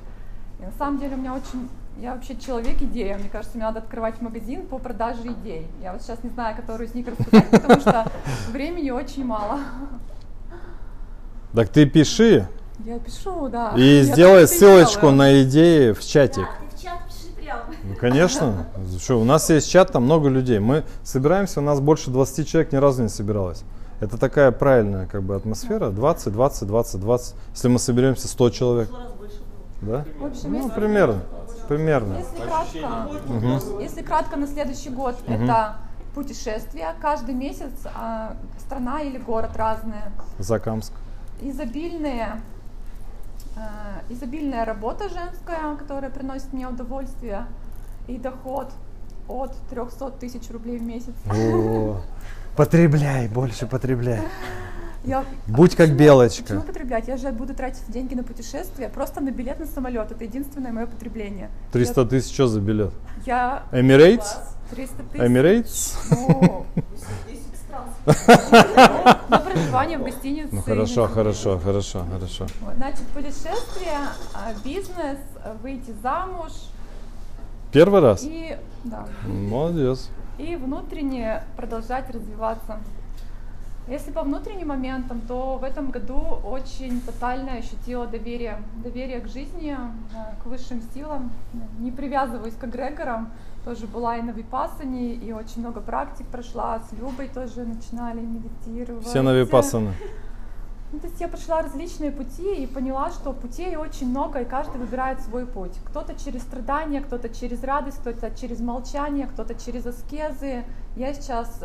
И на самом деле у меня очень... Я вообще человек-идея. Мне кажется, мне надо открывать магазин по продаже идей. Я вот сейчас не знаю, которую из них рассказать, потому что времени очень мало. Так ты пиши. Я пишу, да. И сделай ссылочку на идеи в чатик. Да, ты в чат пиши прямо. Ну, конечно. Что, у нас есть чат, там много людей. Мы собираемся, у нас больше 20 человек ни разу не собиралось. Это такая правильная, как бы, атмосфера. 20, 20, 20, 20. Если мы соберемся 100 человек. Да? В общем, ну, примерно. Если кратко на следующий год, это путешествия. Каждый месяц страна или город разные. Закамск. Изобильная работа женская, которая приносит мне удовольствие и доход от 300 000 рублей в месяц. О, потребляй, больше потребляй. Будь как белочка. Почему потреблять? Я же буду тратить деньги на путешествия, просто на билет на самолет. Это единственное мое потребление. 300 тысяч что за билет? Я... Эмирейтс? 300 тысяч. Эмирейтс? Ну, 10 стран. На проживание в гостинице. Ну, хорошо. Значит, путешествие, бизнес, выйти замуж. Первый раз? Да. Молодец. И внутренне продолжать развиваться. Если по внутренним моментам, то в этом году очень тотально ощутила доверие к жизни, к высшим силам. Не привязываюсь к эгрегорам, тоже была и на Випассане, и очень много практик прошла, с Любой тоже начинали медитировать. Все на Випассане. Ну, то есть я прошла различные пути и поняла, что путей очень много, и каждый выбирает свой путь. Кто-то через страдания, кто-то через радость, кто-то через молчание, кто-то через аскезы. Я сейчас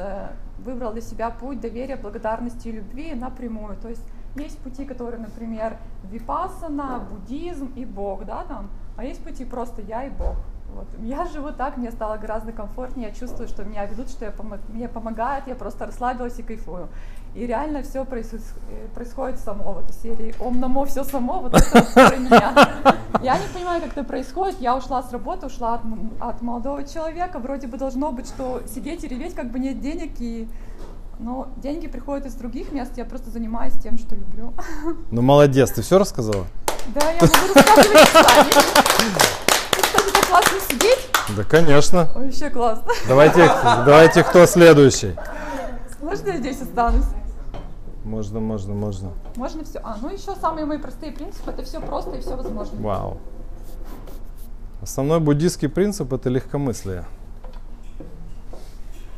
выбрала для себя путь доверия, благодарности и любви напрямую. То есть Есть пути, которые, например, випассана, буддизм и Бог, да, там, а есть пути просто я и Бог. Вот. Я живу так, мне стало гораздо комфортнее, я чувствую, что меня ведут, что мне помогает, я просто расслабилась и кайфую. И реально все происходит само, вот из серии «Ом намо, все само», вот это про меня. Я не понимаю, как это происходит, я ушла с работы, ушла от молодого человека, вроде бы должно быть, что сидеть и реветь, как бы нет денег, и... Но деньги приходят из других мест, я просто занимаюсь тем, что люблю. Ну молодец, ты все рассказала? Да, я могу рассказывать сами. Классно сидеть? Да, конечно. Ой, вообще классно. Давайте, кто следующий? Можно я здесь останусь? Можно. Можно все. А, ну еще самые мои простые принципы, это все просто и все возможно. Вау. Основной буддийский принцип — это легкомыслие.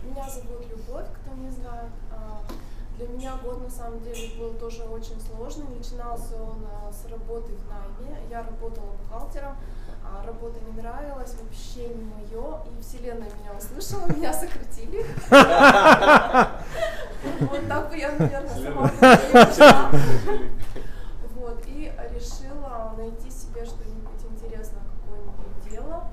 Меня зовут Любовь, кто не знает. Для меня год на самом деле был тоже очень сложный. Начинался он с работы в найме. Я работала бухгалтером. Работа не нравилась, вообще не мое, и вселенная меня услышала, меня сократили. Вот так бы я, наверное, сама пришла. Вот, и решила найти себе что-нибудь интересное, какое-нибудь дело.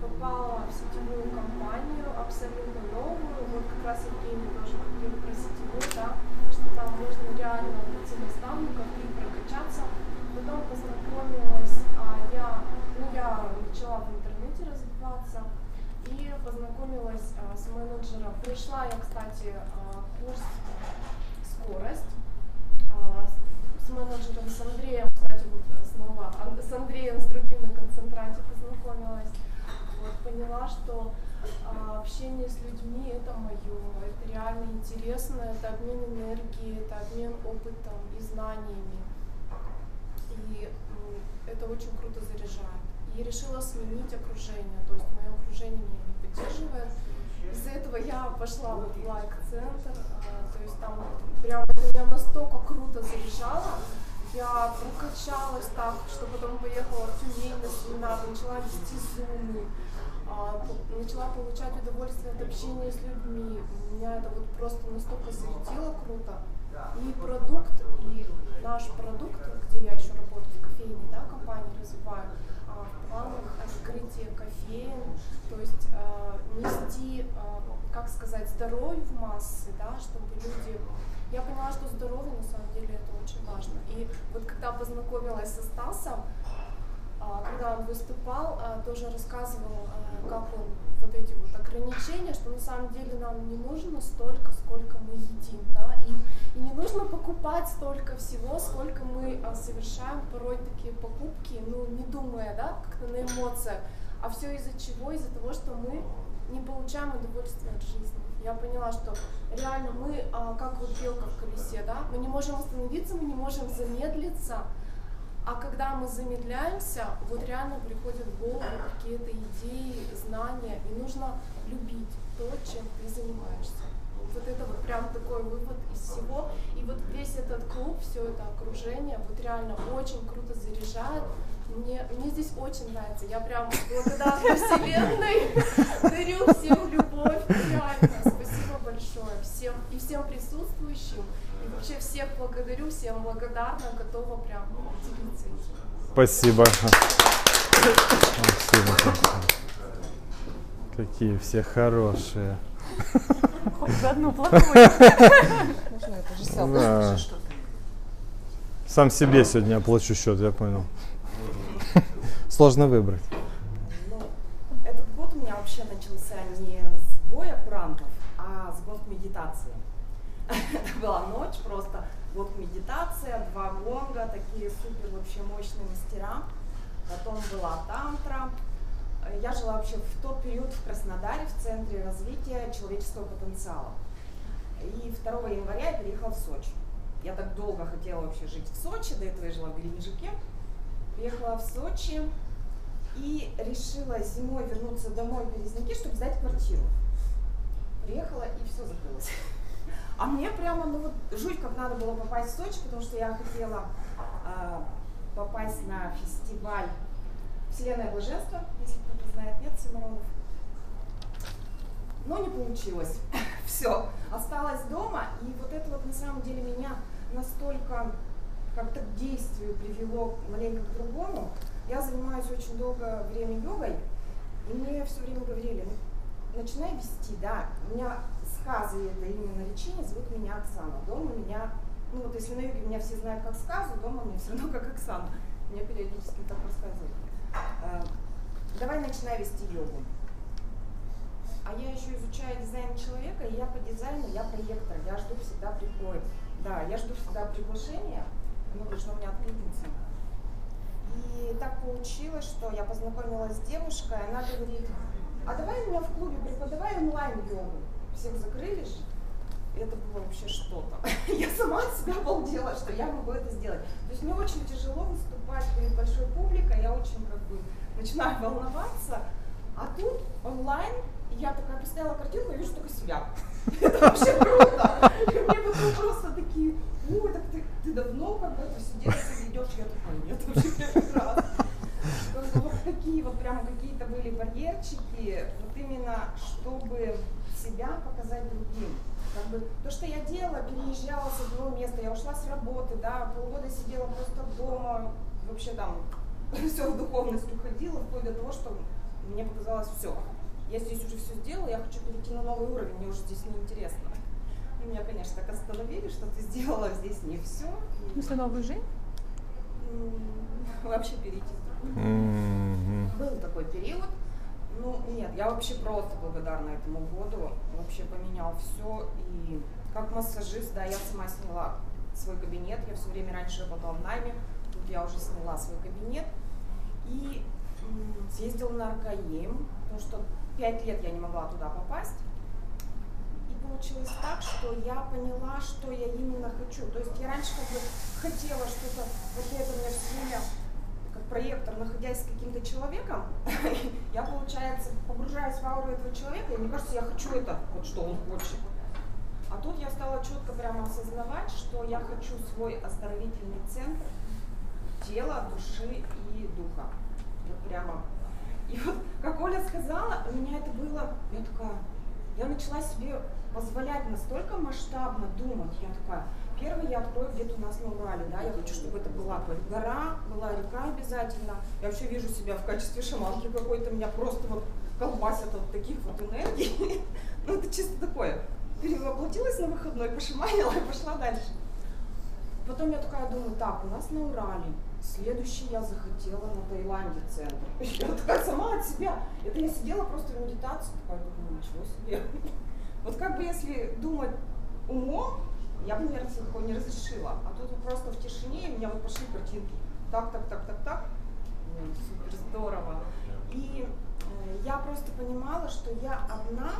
Попала в сетевую компанию, абсолютно новую, вот как раз Евгений тоже говорил про сетевую, да, что там можно реально найти наставников и прокачаться. Потом познакомилась, я начала в интернете развиваться и познакомилась с менеджером. Пришла я, кстати, курс «Скорость» с менеджером, с Андреем, кстати, вот снова с Андреем, с другим на концентрате познакомилась. Вот, поняла, что общение с людьми — это мое, это реально интересно, это обмен энергией, это обмен опытом и знаниями. И это очень круто заряжает. И решила сменить окружение, то есть мое окружение меня не поддерживает. Из-за этого я пошла вот в лайк-центр, то есть там прям меня настолько круто заряжало, я прокачалась так, что потом поехала в Тюмень на семинар, начала вести зумы, начала получать удовольствие от общения с людьми. Меня это вот просто настолько зарядило круто. И продукт, и наш продукт, где я еще работаю в кофейне, да, компании развиваю, в планах открытия кофеен, то есть нести, как сказать, здоровье в массы, да, чтобы люди... Я поняла, что здоровье на самом деле это очень важно. И вот когда познакомилась со Стасом, когда он выступал, тоже рассказывал, как он вот эти вот ограничения, что на самом деле нам не нужно столько, сколько мы едим, да, и не нужно покупать столько всего, сколько мы совершаем порой такие покупки, ну, не думая, да, как-то на эмоциях, а все из-за чего? Из-за того, что мы не получаем удовольствие от жизни. Я поняла, что реально мы, как вот белка в колесе, да, мы не можем остановиться, мы не можем замедлиться. А когда мы замедляемся, вот реально приходят в голову какие-то идеи, знания, и нужно любить то, чем ты занимаешься. Вот это вот прям такой вывод из всего. И вот весь этот клуб, все это окружение, вот реально очень круто заряжает. Мне здесь очень нравится. Я прям благодарна вселенной, дарю всем любовь, реально. Спасибо большое всем и всем присутствующим. И вообще всех благодарю, всем благодарна, готова прям делиться. Спасибо. Спасибо. Какие все хорошие. Хоть одну плохую. Да. Сам себе сегодня оплачу счет, я понял. Сложно выбрать. Ну, этот год у меня вообще начался не с боя пранков, а с год медитации. Это была ночь, просто год медитация, 2 гонга, такие супер вообще мощные мастера. Потом была тантра. Я жила вообще в тот период в Краснодаре, в Центре развития человеческого потенциала. И 2 января я переехала в Сочи. Я так долго хотела вообще жить в Сочи, до этого я жила в Геленджике. Приехала в Сочи и решила зимой вернуться домой в Березники, чтобы сдать квартиру. Приехала, и все закрылось. А мне прямо, ну вот, жуть, как надо было попасть в Сочи, потому что я хотела попасть на фестиваль «Вселенное блаженство», если кто-то знает, нет, Цимаронов. Но не получилось. Все, осталась дома, и вот это вот на самом деле меня настолько как-то к действию привело маленько к другому. Я занимаюсь очень долгое время йогой, и мне все время говорили, начинай вести, да. У меня с Хазы, это именно лечение, зовут меня Оксана. Дома меня, ну вот если на юге меня все знают как Сказу, дома мне все равно как Оксана. Меня периодически так рассказывают. Давай начинай вести йогу. А я еще изучаю дизайн человека, и я по дизайну, я проектор, я жду всегда приглашения. Да, я жду всегда приглашения, ну, потому что у меня откликнется. И так получилось, что я познакомилась с девушкой, она говорит, а давай у меня в клубе преподавай онлайн-йогу. Всех закрыли же. Это было вообще что-то. Я сама от себя обалдела, что я могу это сделать. То есть мне очень тяжело выступать перед большой публикой, я очень как бы начинаю волноваться. А тут онлайн, и я такая поставила картинку и вижу только себя. Это вообще круто. И мне потом просто такие, ну так ты давно как бы сидела, ты идешь, я такая, нет, вообще прекрасно. Вот такие вот прям какие-то были барьерчики, вот именно чтобы себя показать другим. Как бы, то, что я делала, переезжала с одного места, я ушла с работы, да, полгода сидела просто дома, вообще там все в духовность уходила, вплоть до того, что мне показалось все. Я здесь уже все сделала, я хочу перейти на новый уровень, мне уже здесь неинтересно. И меня, конечно, так остановили, что ты сделала здесь не все. В смысле, новую жизнь? Вообще перейти с другой. Был такой период. Ну, нет, я вообще просто благодарна этому году, вообще поменял все, и как массажист, да, я сама сняла свой кабинет, я все время раньше работала в найме, тут я уже сняла свой кабинет, и съездила на Аркаим, потому что 5 лет я не могла туда попасть, и получилось так, что я поняла, что я именно хочу, то есть я раньше как бы хотела что-то, вот это у меня все время... проектор, находясь с каким-то человеком, я, получается, погружаюсь в ауру этого человека, и мне кажется, я хочу это, вот что он хочет. А тут я стала четко прямо осознавать, что я хочу свой оздоровительный центр тела, души и духа. Вот прямо. И вот, как Оля сказала, у меня это было, я такая, я начала себе позволять настолько масштабно думать, я такая, первый я открою где-то у нас на Урале, да, я хочу, чтобы это была гора, была река обязательно. Я вообще вижу себя в качестве шаманки какой-то, меня просто вот колбасят от таких вот энергий. Ну это чисто такое. Перевоплотилась на выходной, пошаманила и пошла дальше. Потом я такая думаю, так, у нас на Урале. Следующий я захотела на Таиланде центр. Я такая сама от себя. Это я сидела просто в медитации, такая думаю, ничего себе. Вот как бы если думать умом, я бы, наверное, такого не разрешила. А тут просто в тишине у меня вот пошли картинки. Так. Супер здорово. И я просто понимала, что я одна,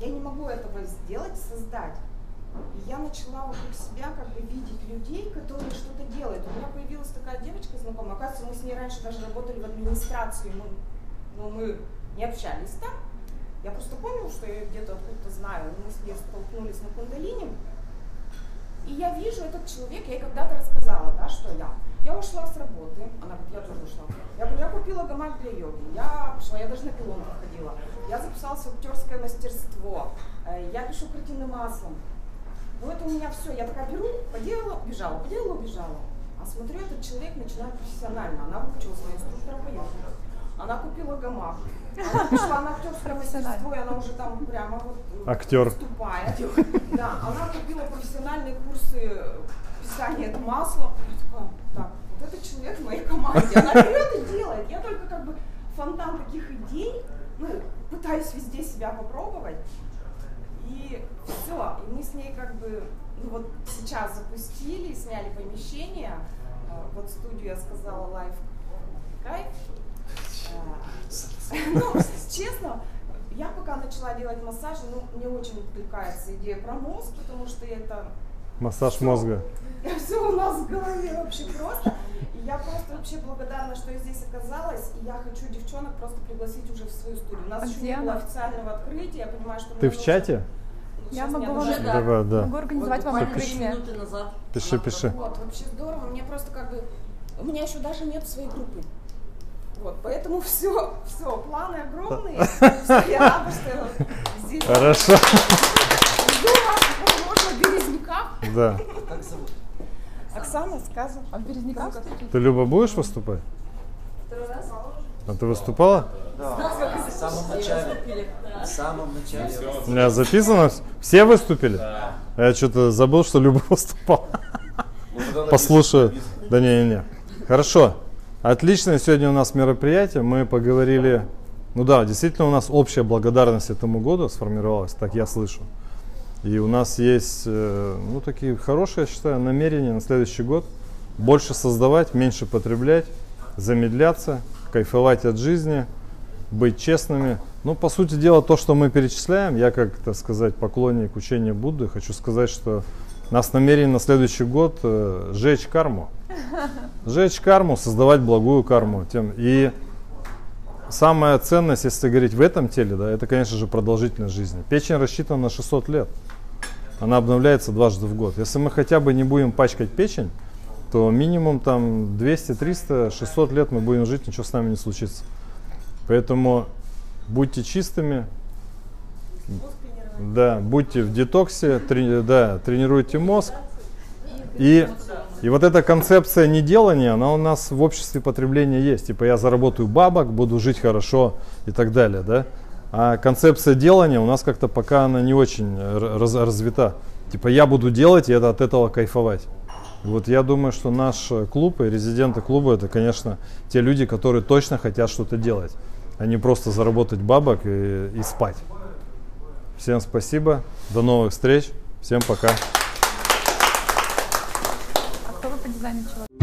я не могу этого сделать, создать. И я начала вокруг себя как бы видеть людей, которые что-то делают. У меня появилась такая девочка знакомая. Оказывается, мы с ней раньше даже работали в администрации, но мы не общались там. Я просто помню, что я где-то откуда-то знаю, мы с ней столкнулись на кундалине, и я вижу этот человек, я ей когда-то рассказала, да, что я. Я ушла с работы, она говорит, я тоже ушла. Я говорю, я купила гамак для йоги, я пошла, я даже на пилонку ходила, я записалась в актерское мастерство, я пишу картины маслом. Ну это у меня все, я такая беру, поделала, убежала. А смотрю, этот человек начинает профессионально, она выучилась на инструктора по йоге. Она купила гамак, она пришла на актерское мастерство, и она уже там прямо вот актер вступает. Да, она купила профессиональные курсы писания от масла. Так, вот этот человек в моей команде, она берет и делает. Я только как бы фонтан таких идей, ну, пытаюсь везде себя попробовать. И все, и мы с ней как бы, ну вот сейчас запустили, сняли помещение. Вот студию, я сказала, лайф кайф. Ну, честно, я пока начала делать массаж, ну, мне очень откликается идея про мозг, потому что это... Массаж мозга. Все у нас в голове вообще просто. И я просто вообще благодарна, что я здесь оказалась, и я хочу девчонок просто пригласить уже в свою студию. У нас еще не было официального открытия, я понимаю, что... Ты в чате? Я могу организовать вам открытие. Пиши. Вот, вообще здорово, мне просто как бы... У меня еще даже нет своей группы. Вот, поэтому все, планы огромные. Я рада, что здесь. Хорошо. Жду вас, возможно, Березника, Да. Как зовут? Оксана, сказала. А в Березниках? Ты, Люба, будешь выступать? Второй раз. А ты выступала? Да. В самом начале. У меня записано? Все выступили? Да. Я что-то забыл, что Люба выступала. Послушаю. Да не. Хорошо. Отлично. Сегодня у нас мероприятие. Мы поговорили... Ну да, действительно у нас общая благодарность этому году сформировалась, так я слышу. И у нас есть, ну, такие хорошие, я считаю, намерения на следующий год. Больше создавать, меньше потреблять, замедляться, кайфовать от жизни, быть честными. Ну, по сути дела, то, что мы перечисляем, я, как, так сказать, поклонник учения Будды, хочу сказать, что у нас намерение на следующий год сжечь карму. Сжечь карму, создавать благую карму. И самая ценность, если говорить в этом теле, да, это, конечно же, продолжительность жизни. Печень рассчитана на 600 лет. Она обновляется дважды в год. Если мы хотя бы не будем пачкать печень, то минимум там 200, 300, 600 лет мы будем жить, ничего с нами не случится. Поэтому будьте чистыми, да, будьте в детоксе, тренируйте мозг. И вот эта концепция неделания, она у нас в обществе потребления есть. Типа я заработаю бабок, буду жить хорошо и так далее, да? А концепция делания у нас как-то пока она не очень развита. Типа я буду делать и это, от этого кайфовать. Вот я думаю, что наш клуб и резиденты клуба — это, конечно, те люди, которые точно хотят что-то делать, а не просто заработать бабок и спать. Всем спасибо, до новых встреч, всем пока. А кто вы по дизайну человек?